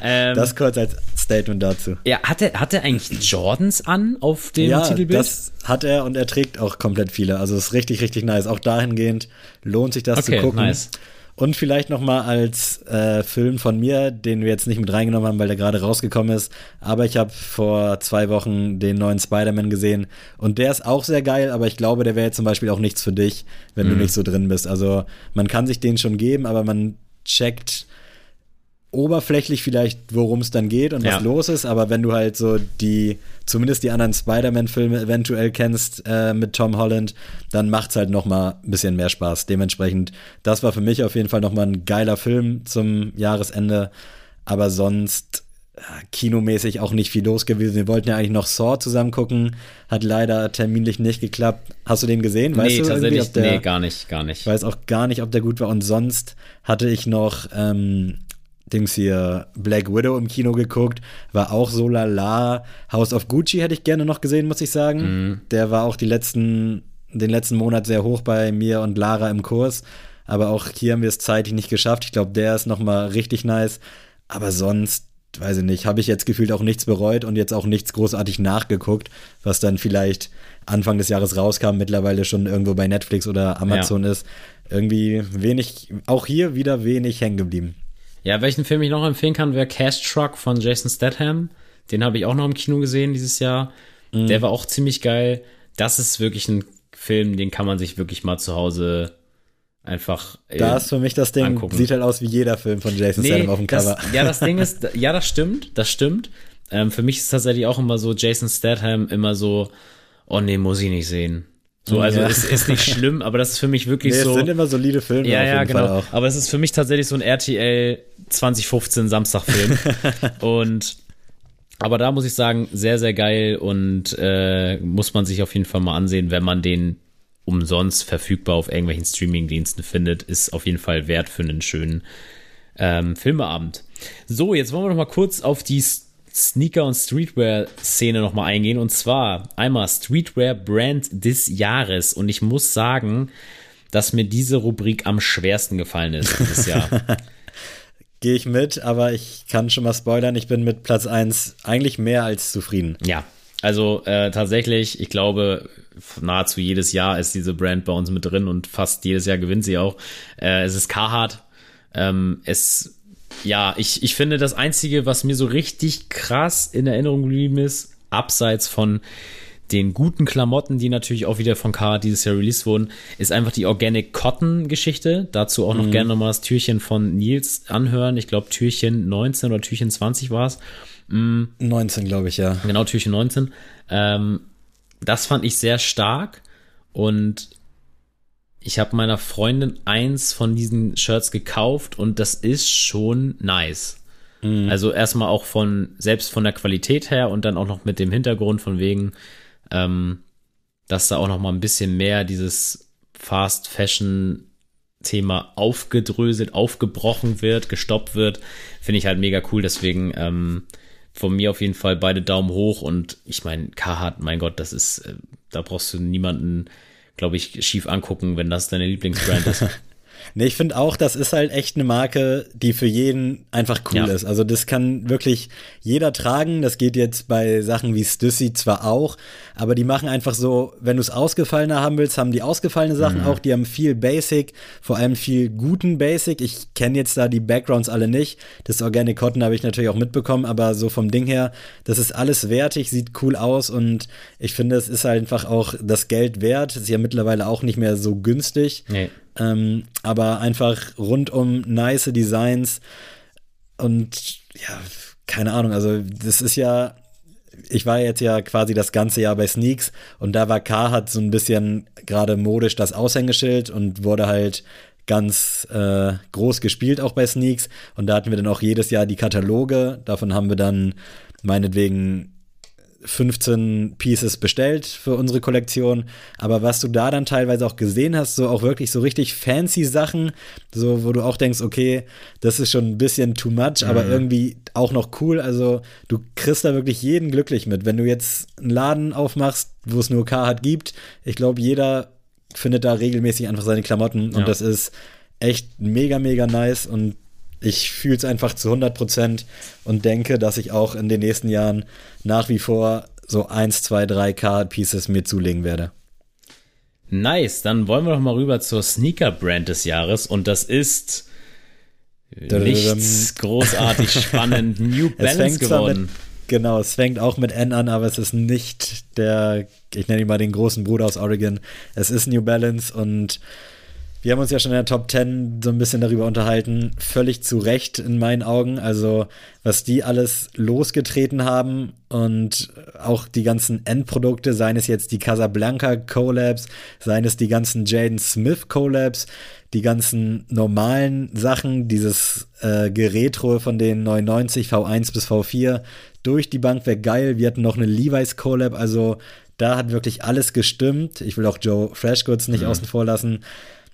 Das kurz als Statement dazu. Ja, hat er, hat er eigentlich Jordans an auf dem ja, Titelbild? Ja, das hat er und er trägt auch komplett viele. Also ist richtig, richtig nice. Auch dahingehend lohnt sich das okay, zu gucken. Nice. Und vielleicht noch mal als äh, Film von mir, den wir jetzt nicht mit reingenommen haben, weil der gerade rausgekommen ist. Aber ich habe vor zwei Wochen den neuen Spider-Man gesehen. Und der ist auch sehr geil, aber ich glaube, der wäre jetzt zum Beispiel auch nichts für dich, wenn mhm. du nicht so drin bist. Also man kann sich den schon geben, aber man checkt oberflächlich vielleicht, worum es dann geht und ja. was los ist. Aber wenn du halt so die, zumindest die anderen Spider-Man-Filme eventuell kennst äh, mit Tom Holland, dann macht's halt noch mal ein bisschen mehr Spaß. Dementsprechend, das war für mich auf jeden Fall noch mal ein geiler Film zum Jahresende. Aber sonst äh, kinomäßig auch nicht viel los gewesen. Wir wollten ja eigentlich noch Saw zusammen gucken. Hat leider terminlich nicht geklappt. Hast du den gesehen? Weißt nee, du tatsächlich, ob der, nee, gar nicht, gar nicht. Ich weiß auch gar nicht, ob der gut war. Und sonst hatte ich noch ähm, Dings hier, Black Widow im Kino geguckt, war auch so lala. House of Gucci hätte ich gerne noch gesehen, muss ich sagen. Mhm. Der war auch die letzten, den letzten Monat sehr hoch bei mir und Lara im Kurs. Aber auch hier haben wir es zeitlich nicht geschafft. Ich glaube, der ist nochmal richtig nice. Aber sonst, weiß ich nicht, habe ich jetzt gefühlt auch nichts bereut und jetzt auch nichts großartig nachgeguckt, was dann vielleicht Anfang des Jahres rauskam, mittlerweile schon irgendwo bei Netflix oder Amazon ja. ist. Irgendwie wenig, auch hier wieder wenig hängen geblieben. Ja, welchen Film ich noch empfehlen kann, wäre Cash Truck von Jason Statham. Den habe ich auch noch im Kino gesehen dieses Jahr. Mm. Der war auch ziemlich geil. Das ist wirklich ein Film, den kann man sich wirklich mal zu Hause einfach angucken. Da ist für mich das Ding, angucken. Sieht halt aus wie jeder Film von Jason nee, Statham auf dem Cover. Das, ja, das Ding ist, ja, das stimmt, das stimmt. Ähm, für mich ist tatsächlich auch immer so, Jason Statham immer so, oh nee, muss ich nicht sehen. So, also ja. ist, ist nicht schlimm, aber das ist für mich wirklich nee, so. Es sind immer solide Filme ja, auf jeden ja, genau. Fall auch. Aber es ist für mich tatsächlich so ein R T L zwanzig fünfzehn Samstagfilm. Und aber da muss ich sagen, sehr, sehr geil und äh, muss man sich auf jeden Fall mal ansehen, wenn man den umsonst verfügbar auf irgendwelchen Streamingdiensten findet, ist auf jeden Fall wert für einen schönen ähm, Filmeabend. So, jetzt wollen wir noch mal kurz auf die Sneaker- und Streetwear-Szene nochmal eingehen. Und zwar einmal Streetwear-Brand des Jahres. Und ich muss sagen, dass mir diese Rubrik am schwersten gefallen ist dieses Jahr. Gehe ich mit, aber ich kann schon mal spoilern. Ich bin mit Platz eins eigentlich mehr als zufrieden. Ja, also äh, tatsächlich, ich glaube, nahezu jedes Jahr ist diese Brand bei uns mit drin und fast jedes Jahr gewinnt sie auch. Äh, es ist Carhartt. Ähm, es Ja, ich, ich finde, das Einzige, was mir so richtig krass in Erinnerung geblieben ist, abseits von den guten Klamotten, die natürlich auch wieder von Carhartt dieses Jahr released wurden, ist einfach die Organic Cotton-Geschichte. Dazu auch noch mhm. gerne nochmal das Türchen von Nils anhören. Ich glaube, Türchen neunzehn oder Türchen zwanzig war es. Mhm. neunzehn, glaube ich, ja. Genau, Türchen neunzehn. Ähm, das fand ich sehr stark und ich habe meiner Freundin eins von diesen Shirts gekauft und das ist schon nice. Mhm. Also erstmal auch von, selbst von der Qualität her und dann auch noch mit dem Hintergrund von wegen, ähm, dass da auch noch mal ein bisschen mehr dieses Fast Fashion Thema aufgedröselt, aufgebrochen wird, gestoppt wird, finde ich halt mega cool. Deswegen, ähm, von mir auf jeden Fall beide Daumen hoch und ich meine, Carhartt, mein Gott, das ist, äh, da brauchst du niemanden, glaube ich, schief angucken, wenn das deine Lieblingsbrand ist. Nee, ich finde auch, das ist halt echt eine Marke, die für jeden einfach cool ja. ist. Also das kann wirklich jeder tragen. Das geht jetzt bei Sachen wie Stüssi zwar auch, aber die machen einfach so, wenn du es ausgefallener haben willst, haben die ausgefallene Sachen mhm. auch. Die haben viel Basic, vor allem viel guten Basic. Ich kenne jetzt da die Backgrounds alle nicht. Das Organic Cotton habe ich natürlich auch mitbekommen, aber so vom Ding her, das ist alles wertig, sieht cool aus und ich finde, es ist halt einfach auch das Geld wert. Das ist ja mittlerweile auch nicht mehr so günstig. Nee. Ähm, aber einfach rundum nice Designs und ja, keine Ahnung, also das ist ja, ich war jetzt ja quasi das ganze Jahr bei Sneaks und da war Carhartt so ein bisschen gerade modisch das Aushängeschild und wurde halt ganz äh, groß gespielt auch bei Sneaks und da hatten wir dann auch jedes Jahr die Kataloge, davon haben wir dann meinetwegen fünfzehn Pieces bestellt für unsere Kollektion, aber was du da dann teilweise auch gesehen hast, so auch wirklich so richtig fancy Sachen, so wo du auch denkst, okay, das ist schon ein bisschen too much, aber mhm. irgendwie auch noch cool, also du kriegst da wirklich jeden glücklich mit. Wenn du jetzt einen Laden aufmachst, wo es nur Carhartt gibt, ich glaube, jeder findet da regelmäßig einfach seine Klamotten und ja. das ist echt mega, mega nice und ich fühle es einfach zu hundert Prozent und denke, dass ich auch in den nächsten Jahren nach wie vor so eins, zwei, drei Carhartt-Pieces mir zulegen werde. Nice, dann wollen wir doch mal rüber zur Sneaker-Brand des Jahres und das ist nichts großartig spannend. New Balance geworden. Genau, es fängt auch mit N an, aber es ist nicht der, ich nenne ihn mal den großen Bruder aus Oregon. Es ist New Balance und wir haben uns ja schon in der Top Ten so ein bisschen darüber unterhalten, völlig zu Recht in meinen Augen, also was die alles losgetreten haben und auch die ganzen Endprodukte, seien es jetzt die Casablanca Collabs, seien es die ganzen Jaden Smith Collabs, die ganzen normalen Sachen, dieses äh, Geretro von den neunundneunzig, V eins bis V vier, durch die Bank weg geil, wir hatten noch eine Levi's Collab, also da hat wirklich alles gestimmt, ich will auch Joe Freshgoods nicht mhm. außen vor lassen.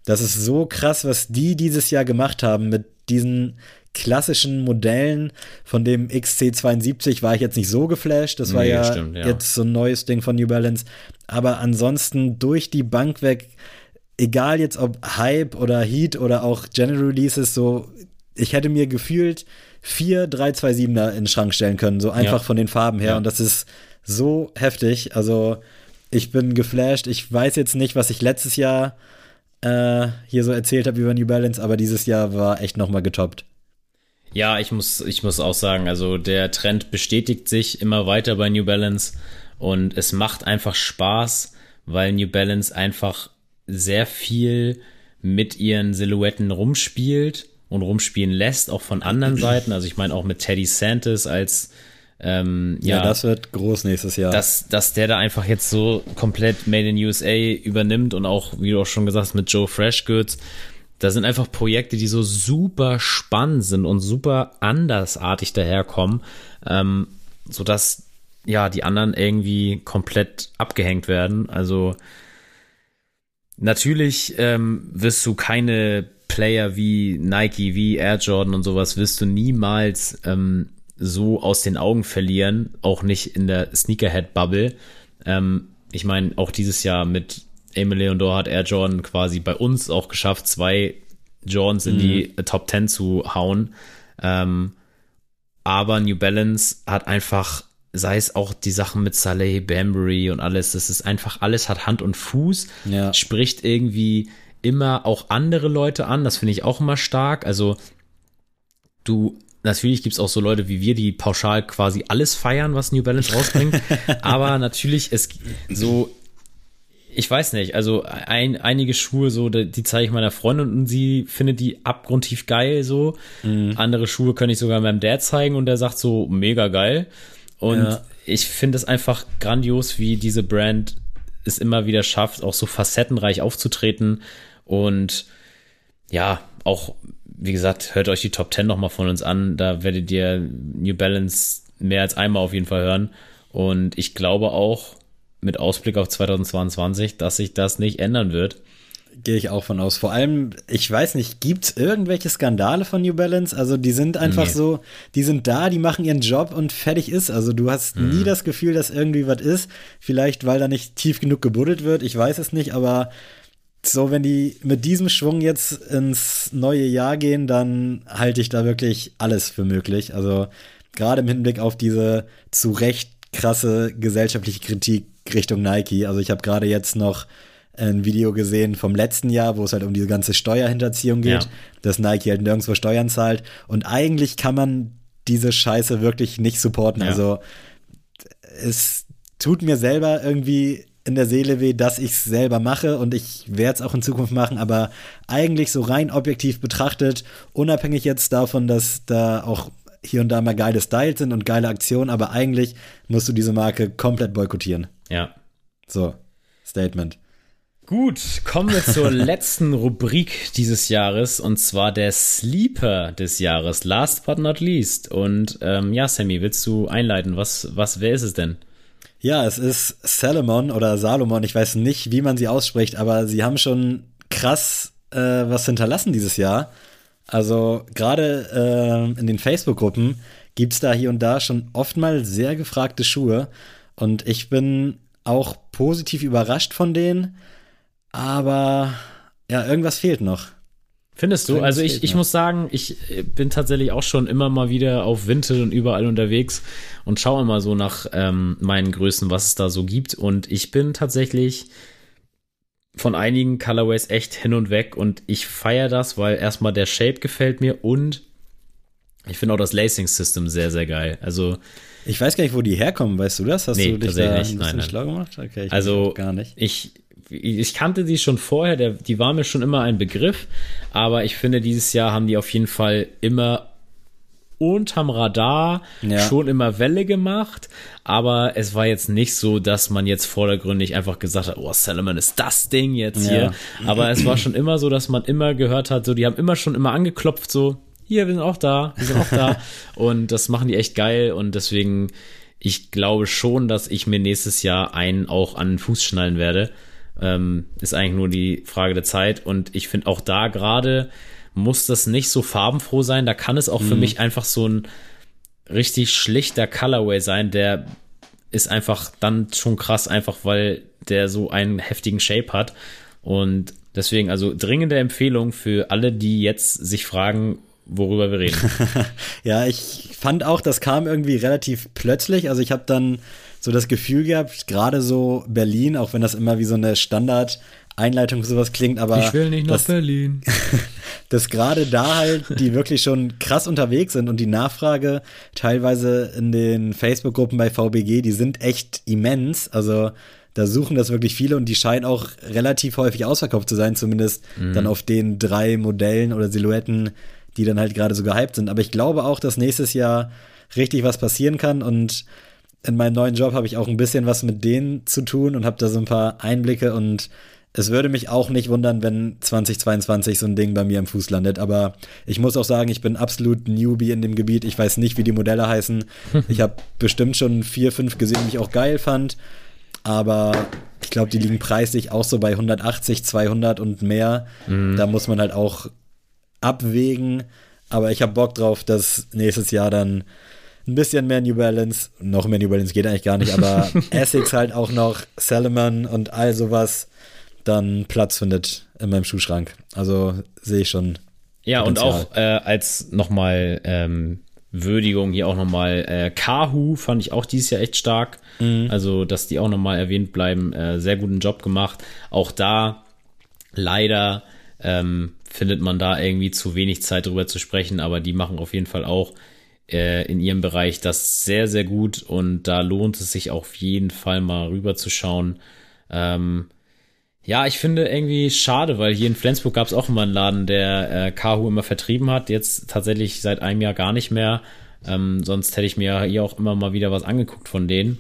Das ist so krass, was die dieses Jahr gemacht haben mit diesen klassischen Modellen. Von dem X C zweiundsiebzig war ich jetzt nicht so geflasht. Das war nee, ja, stimmt, ja jetzt so ein neues Ding von New Balance. Aber ansonsten durch die Bank weg, egal jetzt ob Hype oder Heat oder auch General Releases, so ich hätte mir gefühlt vier drei zwei siebener in den Schrank stellen können. So einfach ja. von den Farben her. Ja. Und das ist so heftig. Also ich bin geflasht. Ich weiß jetzt nicht, was ich letztes Jahr hier so erzählt habe über New Balance, aber dieses Jahr war echt nochmal getoppt. Ja, ich muss, ich muss auch sagen, also der Trend bestätigt sich immer weiter bei New Balance und es macht einfach Spaß, weil New Balance einfach sehr viel mit ihren Silhouetten rumspielt und rumspielen lässt, auch von anderen Seiten, also ich meine auch mit Teddy Santis als Ähm, ja, ja, das wird groß nächstes Jahr. Dass, dass der da einfach jetzt so komplett Made in U S A übernimmt und auch, wie du auch schon gesagt hast, mit Joe Freshgoods, da sind einfach Projekte, die so super spannend sind und super andersartig daherkommen, ähm, sodass ja die anderen irgendwie komplett abgehängt werden. Also natürlich ähm, wirst du keine Player wie Nike, wie Air Jordan und sowas, wirst du niemals ähm, so aus den Augen verlieren, auch nicht in der Sneakerhead-Bubble. Ähm, ich meine, auch dieses Jahr mit Emil Leondor hat Air Jordan quasi bei uns auch geschafft, zwei Jordans mhm. in die Top Ten zu hauen. Ähm, aber New Balance hat einfach, sei es auch die Sachen mit Saleh, Bambury und alles, das ist einfach, alles hat Hand und Fuß, ja. spricht irgendwie immer auch andere Leute an, das finde ich auch immer stark. Also du Natürlich gibt es auch so Leute wie wir, die pauschal quasi alles feiern, was New Balance rausbringt. Aber natürlich ist so, ich weiß nicht, also ein, einige Schuhe, so die zeige ich meiner Freundin und sie findet die abgrundtief geil so. Mhm. Andere Schuhe kann ich sogar meinem Dad zeigen und der sagt so, mega geil. Und ja. ich finde es einfach grandios, wie diese Brand es immer wieder schafft, auch so facettenreich aufzutreten. Und ja, auch wie gesagt, hört euch die Top Ten nochmal von uns an. Da werdet ihr New Balance mehr als einmal auf jeden Fall hören. Und ich glaube auch, mit Ausblick auf zweitausendzweiundzwanzig, dass sich das nicht ändern wird. Gehe ich auch von aus. Vor allem, ich weiß nicht, gibt es irgendwelche Skandale von New Balance? Also die sind einfach nee. so, die sind da, die machen ihren Job und fertig ist. Also du hast hm. nie das Gefühl, dass irgendwie was ist. Vielleicht, weil da nicht tief genug gebuddelt wird. Ich weiß es nicht, aber so, wenn die mit diesem Schwung jetzt ins neue Jahr gehen, dann halte ich da wirklich alles für möglich. Also gerade im Hinblick auf diese zu Recht krasse gesellschaftliche Kritik Richtung Nike. Also ich habe gerade jetzt noch ein Video gesehen vom letzten Jahr, wo es halt um diese ganze Steuerhinterziehung geht, ja. dass Nike halt nirgendwo Steuern zahlt. Und eigentlich kann man diese Scheiße wirklich nicht supporten. Ja. Also es tut mir selber irgendwie in der Seele weh, dass ich es selber mache und ich werde es auch in Zukunft machen, aber eigentlich so rein objektiv betrachtet, unabhängig jetzt davon, dass da auch hier und da mal geile Styles sind und geile Aktionen, aber eigentlich musst du diese Marke komplett boykottieren. Ja. So, Statement. Gut, kommen wir zur letzten Rubrik dieses Jahres und zwar der Sleeper des Jahres, last but not least. Und ähm, ja, Sammy, willst du einleiten? Was, was, wer ist es denn? Ja, es ist Salomon oder Salomon, ich weiß nicht, wie man sie ausspricht, aber sie haben schon krass äh, was hinterlassen dieses Jahr. Also gerade äh, in den Facebook-Gruppen gibt es da hier und da schon oft mal sehr gefragte Schuhe. Und ich bin auch positiv überrascht von denen, aber ja, irgendwas fehlt noch. Findest du? Irgendwas also ich, ich muss sagen, ich bin tatsächlich auch schon immer mal wieder auf Vinted und überall unterwegs und schaue immer so nach ähm, meinen Größen, was es da so gibt. Und ich bin tatsächlich von einigen Colorways echt hin und weg und ich feiere das, weil erstmal der Shape gefällt mir und ich finde auch das Lacing-System sehr, sehr geil. Also ich weiß gar nicht, wo die herkommen, weißt du das? Hast nee, du dich da ein bisschen nein, nein. schlau gemacht? Okay, ich also gar nicht. Ich, ich kannte die schon vorher, der, die war mir schon immer ein Begriff, aber ich finde, dieses Jahr haben die auf jeden Fall immer unterm Radar ja. schon immer Welle gemacht, aber es war jetzt nicht so, dass man jetzt vordergründig einfach gesagt hat, oh, Salomon ist das Ding jetzt ja. hier, aber es war schon immer so, dass man immer gehört hat, so, die haben immer schon immer angeklopft, so, hier, wir sind auch da, wir sind auch da und das machen die echt geil und deswegen, ich glaube schon, dass ich mir nächstes Jahr einen auch an den Fuß schnallen werde, ähm, ist eigentlich nur die Frage der Zeit und ich finde auch da gerade muss das nicht so farbenfroh sein, da kann es auch mhm. für mich einfach so ein richtig schlichter Colorway sein, der ist einfach dann schon krass, einfach weil der so einen heftigen Shape hat und deswegen, also dringende Empfehlung für alle, die jetzt sich fragen, worüber wir reden. Ja, ich fand auch, das kam irgendwie relativ plötzlich, also ich habe dann so das Gefühl gehabt, gerade so Berlin, auch wenn das immer wie so eine Standard- Einleitung sowas klingt, aber ich will nicht dass, nach Berlin. Dass gerade da halt die wirklich schon krass unterwegs sind und die Nachfrage teilweise in den Facebook-Gruppen bei V B G, die sind echt immens, also da suchen das wirklich viele und die scheinen auch relativ häufig ausverkauft zu sein, zumindest mhm. dann auf den drei Modellen oder Silhouetten, die dann halt gerade so gehypt sind, aber ich glaube auch, dass nächstes Jahr richtig was passieren kann und in meinem neuen Job habe ich auch ein bisschen was mit denen zu tun und habe da so ein paar Einblicke und es würde mich auch nicht wundern, wenn zwanzig zweiundzwanzig so ein Ding bei mir im Fuß landet. Aber ich muss auch sagen, ich bin absolut Newbie in dem Gebiet. Ich weiß nicht, wie die Modelle heißen. Ich habe bestimmt schon vier, fünf gesehen, die ich auch geil fand. Aber ich glaube, die liegen preislich auch so bei hundertachtzig, zweihundert und mehr. Mhm. Da muss man halt auch abwägen. Aber ich habe Bock drauf, dass nächstes Jahr dann ein bisschen mehr New Balance, noch mehr New Balance geht eigentlich gar nicht, aber Essex halt auch noch, Salomon und all sowas dann Platz findet in meinem Schuhschrank. Also sehe ich schon. Ja, Potenzial. Und auch äh, als nochmal ähm, Würdigung hier auch nochmal äh, Carhu fand ich auch dieses Jahr echt stark. Mhm. Also, dass die auch nochmal erwähnt bleiben. Äh, sehr guten Job gemacht. Auch da leider ähm, findet man da irgendwie zu wenig Zeit drüber zu sprechen, aber die machen auf jeden Fall auch äh, in ihrem Bereich das sehr, sehr gut und da lohnt es sich auf jeden Fall mal rüber zu schauen. Ähm, Ja, ich finde irgendwie schade, weil hier in Flensburg gab es auch immer einen Laden, der äh, Carhu immer vertrieben hat, jetzt tatsächlich seit einem Jahr gar nicht mehr, ähm, sonst hätte ich mir hier auch immer mal wieder was angeguckt von denen,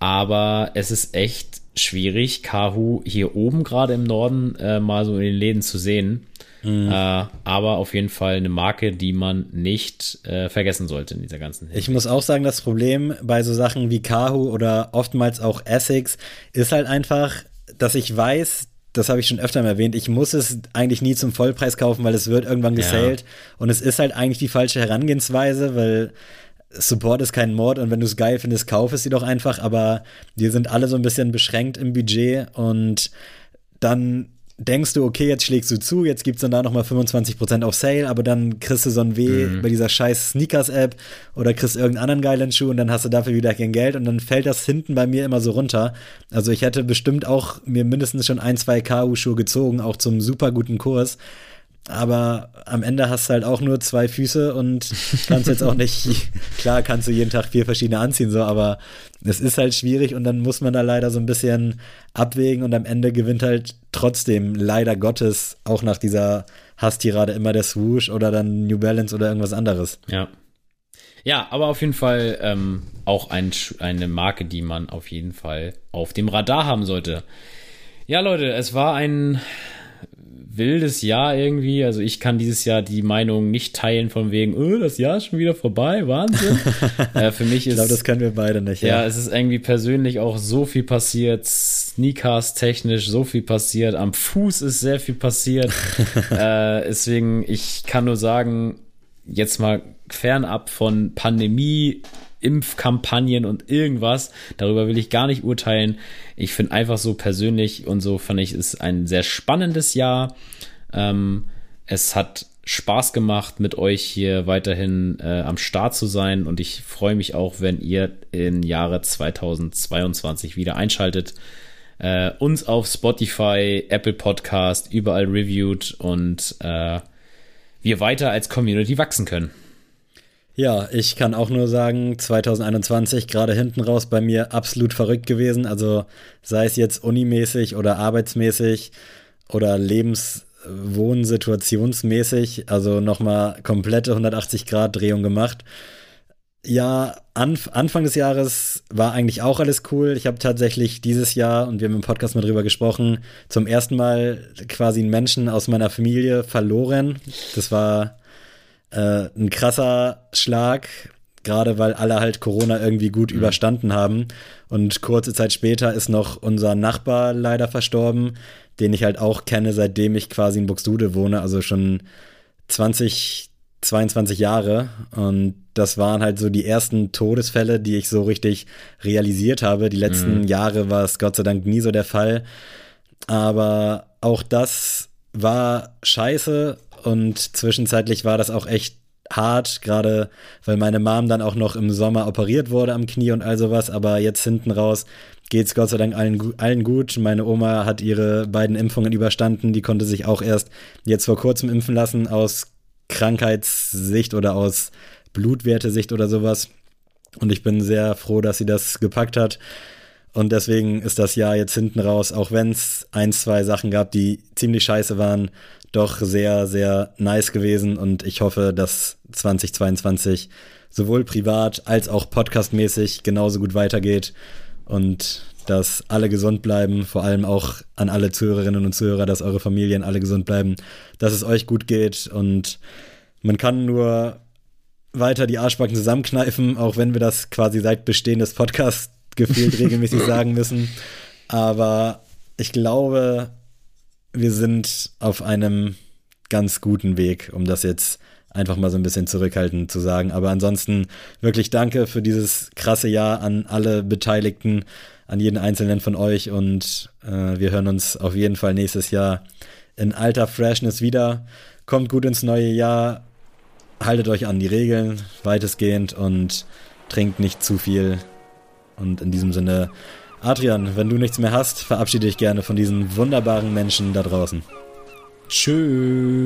aber es ist echt schwierig, Carhu hier oben gerade im Norden äh, mal so in den Läden zu sehen, mhm. äh, aber auf jeden Fall eine Marke, die man nicht äh, vergessen sollte in dieser ganzen Hinsicht. Ich muss auch sagen, das Problem bei so Sachen wie Carhu oder oftmals auch Essex ist halt einfach, dass ich weiß, das habe ich schon öfter mal erwähnt, ich muss es eigentlich nie zum Vollpreis kaufen, weil es wird irgendwann gesaled. Ja. Und es ist halt eigentlich die falsche Herangehensweise, weil Support ist kein Mord und wenn du es geil findest, kauf es dir doch einfach, aber wir sind alle so ein bisschen beschränkt im Budget und dann denkst du, okay, jetzt schlägst du zu, jetzt gibt's dann da nochmal fünfundzwanzig Prozent auf Sale, aber dann kriegst du so ein Weh mhm. bei dieser scheiß Sneakers-App oder kriegst irgendeinen anderen geilen Schuh und dann hast du dafür wieder kein Geld und dann fällt das hinten bei mir immer so runter. Also ich hätte bestimmt auch mir mindestens schon ein, zwei K U-Schuhe gezogen, auch zum super guten Kurs, aber am Ende hast du halt auch nur zwei Füße und kannst jetzt auch nicht, klar kannst du jeden Tag vier verschiedene anziehen, so, aber es ist halt schwierig und dann muss man da leider so ein bisschen abwägen und am Ende gewinnt halt trotzdem leider Gottes auch nach dieser Hasstirade immer der Swoosh oder dann New Balance oder irgendwas anderes. Ja, ja, aber auf jeden Fall ähm, auch ein, eine Marke, die man auf jeden Fall auf dem Radar haben sollte. Ja, Leute, es war ein wildes Jahr irgendwie. Also ich kann dieses Jahr die Meinung nicht teilen von wegen, oh, das Jahr ist schon wieder vorbei, Wahnsinn. äh, für mich ist, ich glaube, das können wir beide nicht. Ja, ja, es ist irgendwie persönlich auch so viel passiert, Sneakers technisch so viel passiert, am Fuß ist sehr viel passiert. äh, deswegen, ich kann nur sagen, jetzt mal fernab von Pandemie, Impfkampagnen und irgendwas, darüber will ich gar nicht urteilen. Ich finde einfach so persönlich und so fand ich, es ein sehr spannendes Jahr. Ähm, es hat Spaß gemacht, mit euch hier weiterhin äh, am Start zu sein und ich freue mich auch, wenn ihr im Jahre zweitausendzweiundzwanzig wieder einschaltet, äh, uns auf Spotify, Apple Podcast, überall reviewt und äh, wir weiter als Community wachsen können. Ja, ich kann auch nur sagen, zweitausendeinundzwanzig gerade hinten raus bei mir absolut verrückt gewesen. Also sei es jetzt unimäßig oder arbeitsmäßig oder lebenswohnsituationsmäßig. Also nochmal komplette hundertachtzig-Grad-Drehung gemacht. Ja, Anf- Anfang des Jahres war eigentlich auch alles cool. Ich habe tatsächlich dieses Jahr, und wir haben im Podcast mal drüber gesprochen, zum ersten Mal quasi einen Menschen aus meiner Familie verloren. Das war ein krasser Schlag, gerade weil alle halt Corona irgendwie gut mhm. überstanden haben. Und kurze Zeit später ist noch unser Nachbar leider verstorben, den ich halt auch kenne, seitdem ich quasi in Buxtehude wohne, also schon zwanzig, zweiundzwanzig Jahre. Und das waren halt so die ersten Todesfälle, die ich so richtig realisiert habe. Die letzten mhm. Jahre war es Gott sei Dank nie so der Fall. Aber auch das war scheiße. Und zwischenzeitlich war das auch echt hart, gerade weil meine Mom dann auch noch im Sommer operiert wurde am Knie und all sowas. Aber jetzt hinten raus geht's Gott sei Dank allen, allen gut. Meine Oma hat ihre beiden Impfungen überstanden. Die konnte sich auch erst jetzt vor kurzem impfen lassen aus Krankheitssicht oder aus Blutwertesicht oder sowas. Und ich bin sehr froh, dass sie das gepackt hat. Und deswegen ist das Jahr jetzt hinten raus, auch wenn es ein, zwei Sachen gab, die ziemlich scheiße waren, doch sehr, sehr nice gewesen. Und ich hoffe, dass zweitausendzweiundzwanzig sowohl privat als auch podcastmäßig genauso gut weitergeht und dass alle gesund bleiben, vor allem auch an alle Zuhörerinnen und Zuhörer, dass eure Familien alle gesund bleiben, dass es euch gut geht. Und man kann nur weiter die Arschbacken zusammenkneifen, auch wenn wir das quasi seit Bestehen des Podcasts gefühlt regelmäßig sagen müssen. Aber ich glaube, wir sind auf einem ganz guten Weg, um das jetzt einfach mal so ein bisschen zurückhaltend zu sagen. Aber ansonsten wirklich danke für dieses krasse Jahr an alle Beteiligten, an jeden Einzelnen von euch. Und äh, wir hören uns auf jeden Fall nächstes Jahr in alter Freshness wieder. Kommt gut ins neue Jahr. Haltet euch an die Regeln weitestgehend und trinkt nicht zu viel. Und in diesem Sinne, Adrian, wenn du nichts mehr hast, verabschiede ich gerne von diesen wunderbaren Menschen da draußen. Tschüss.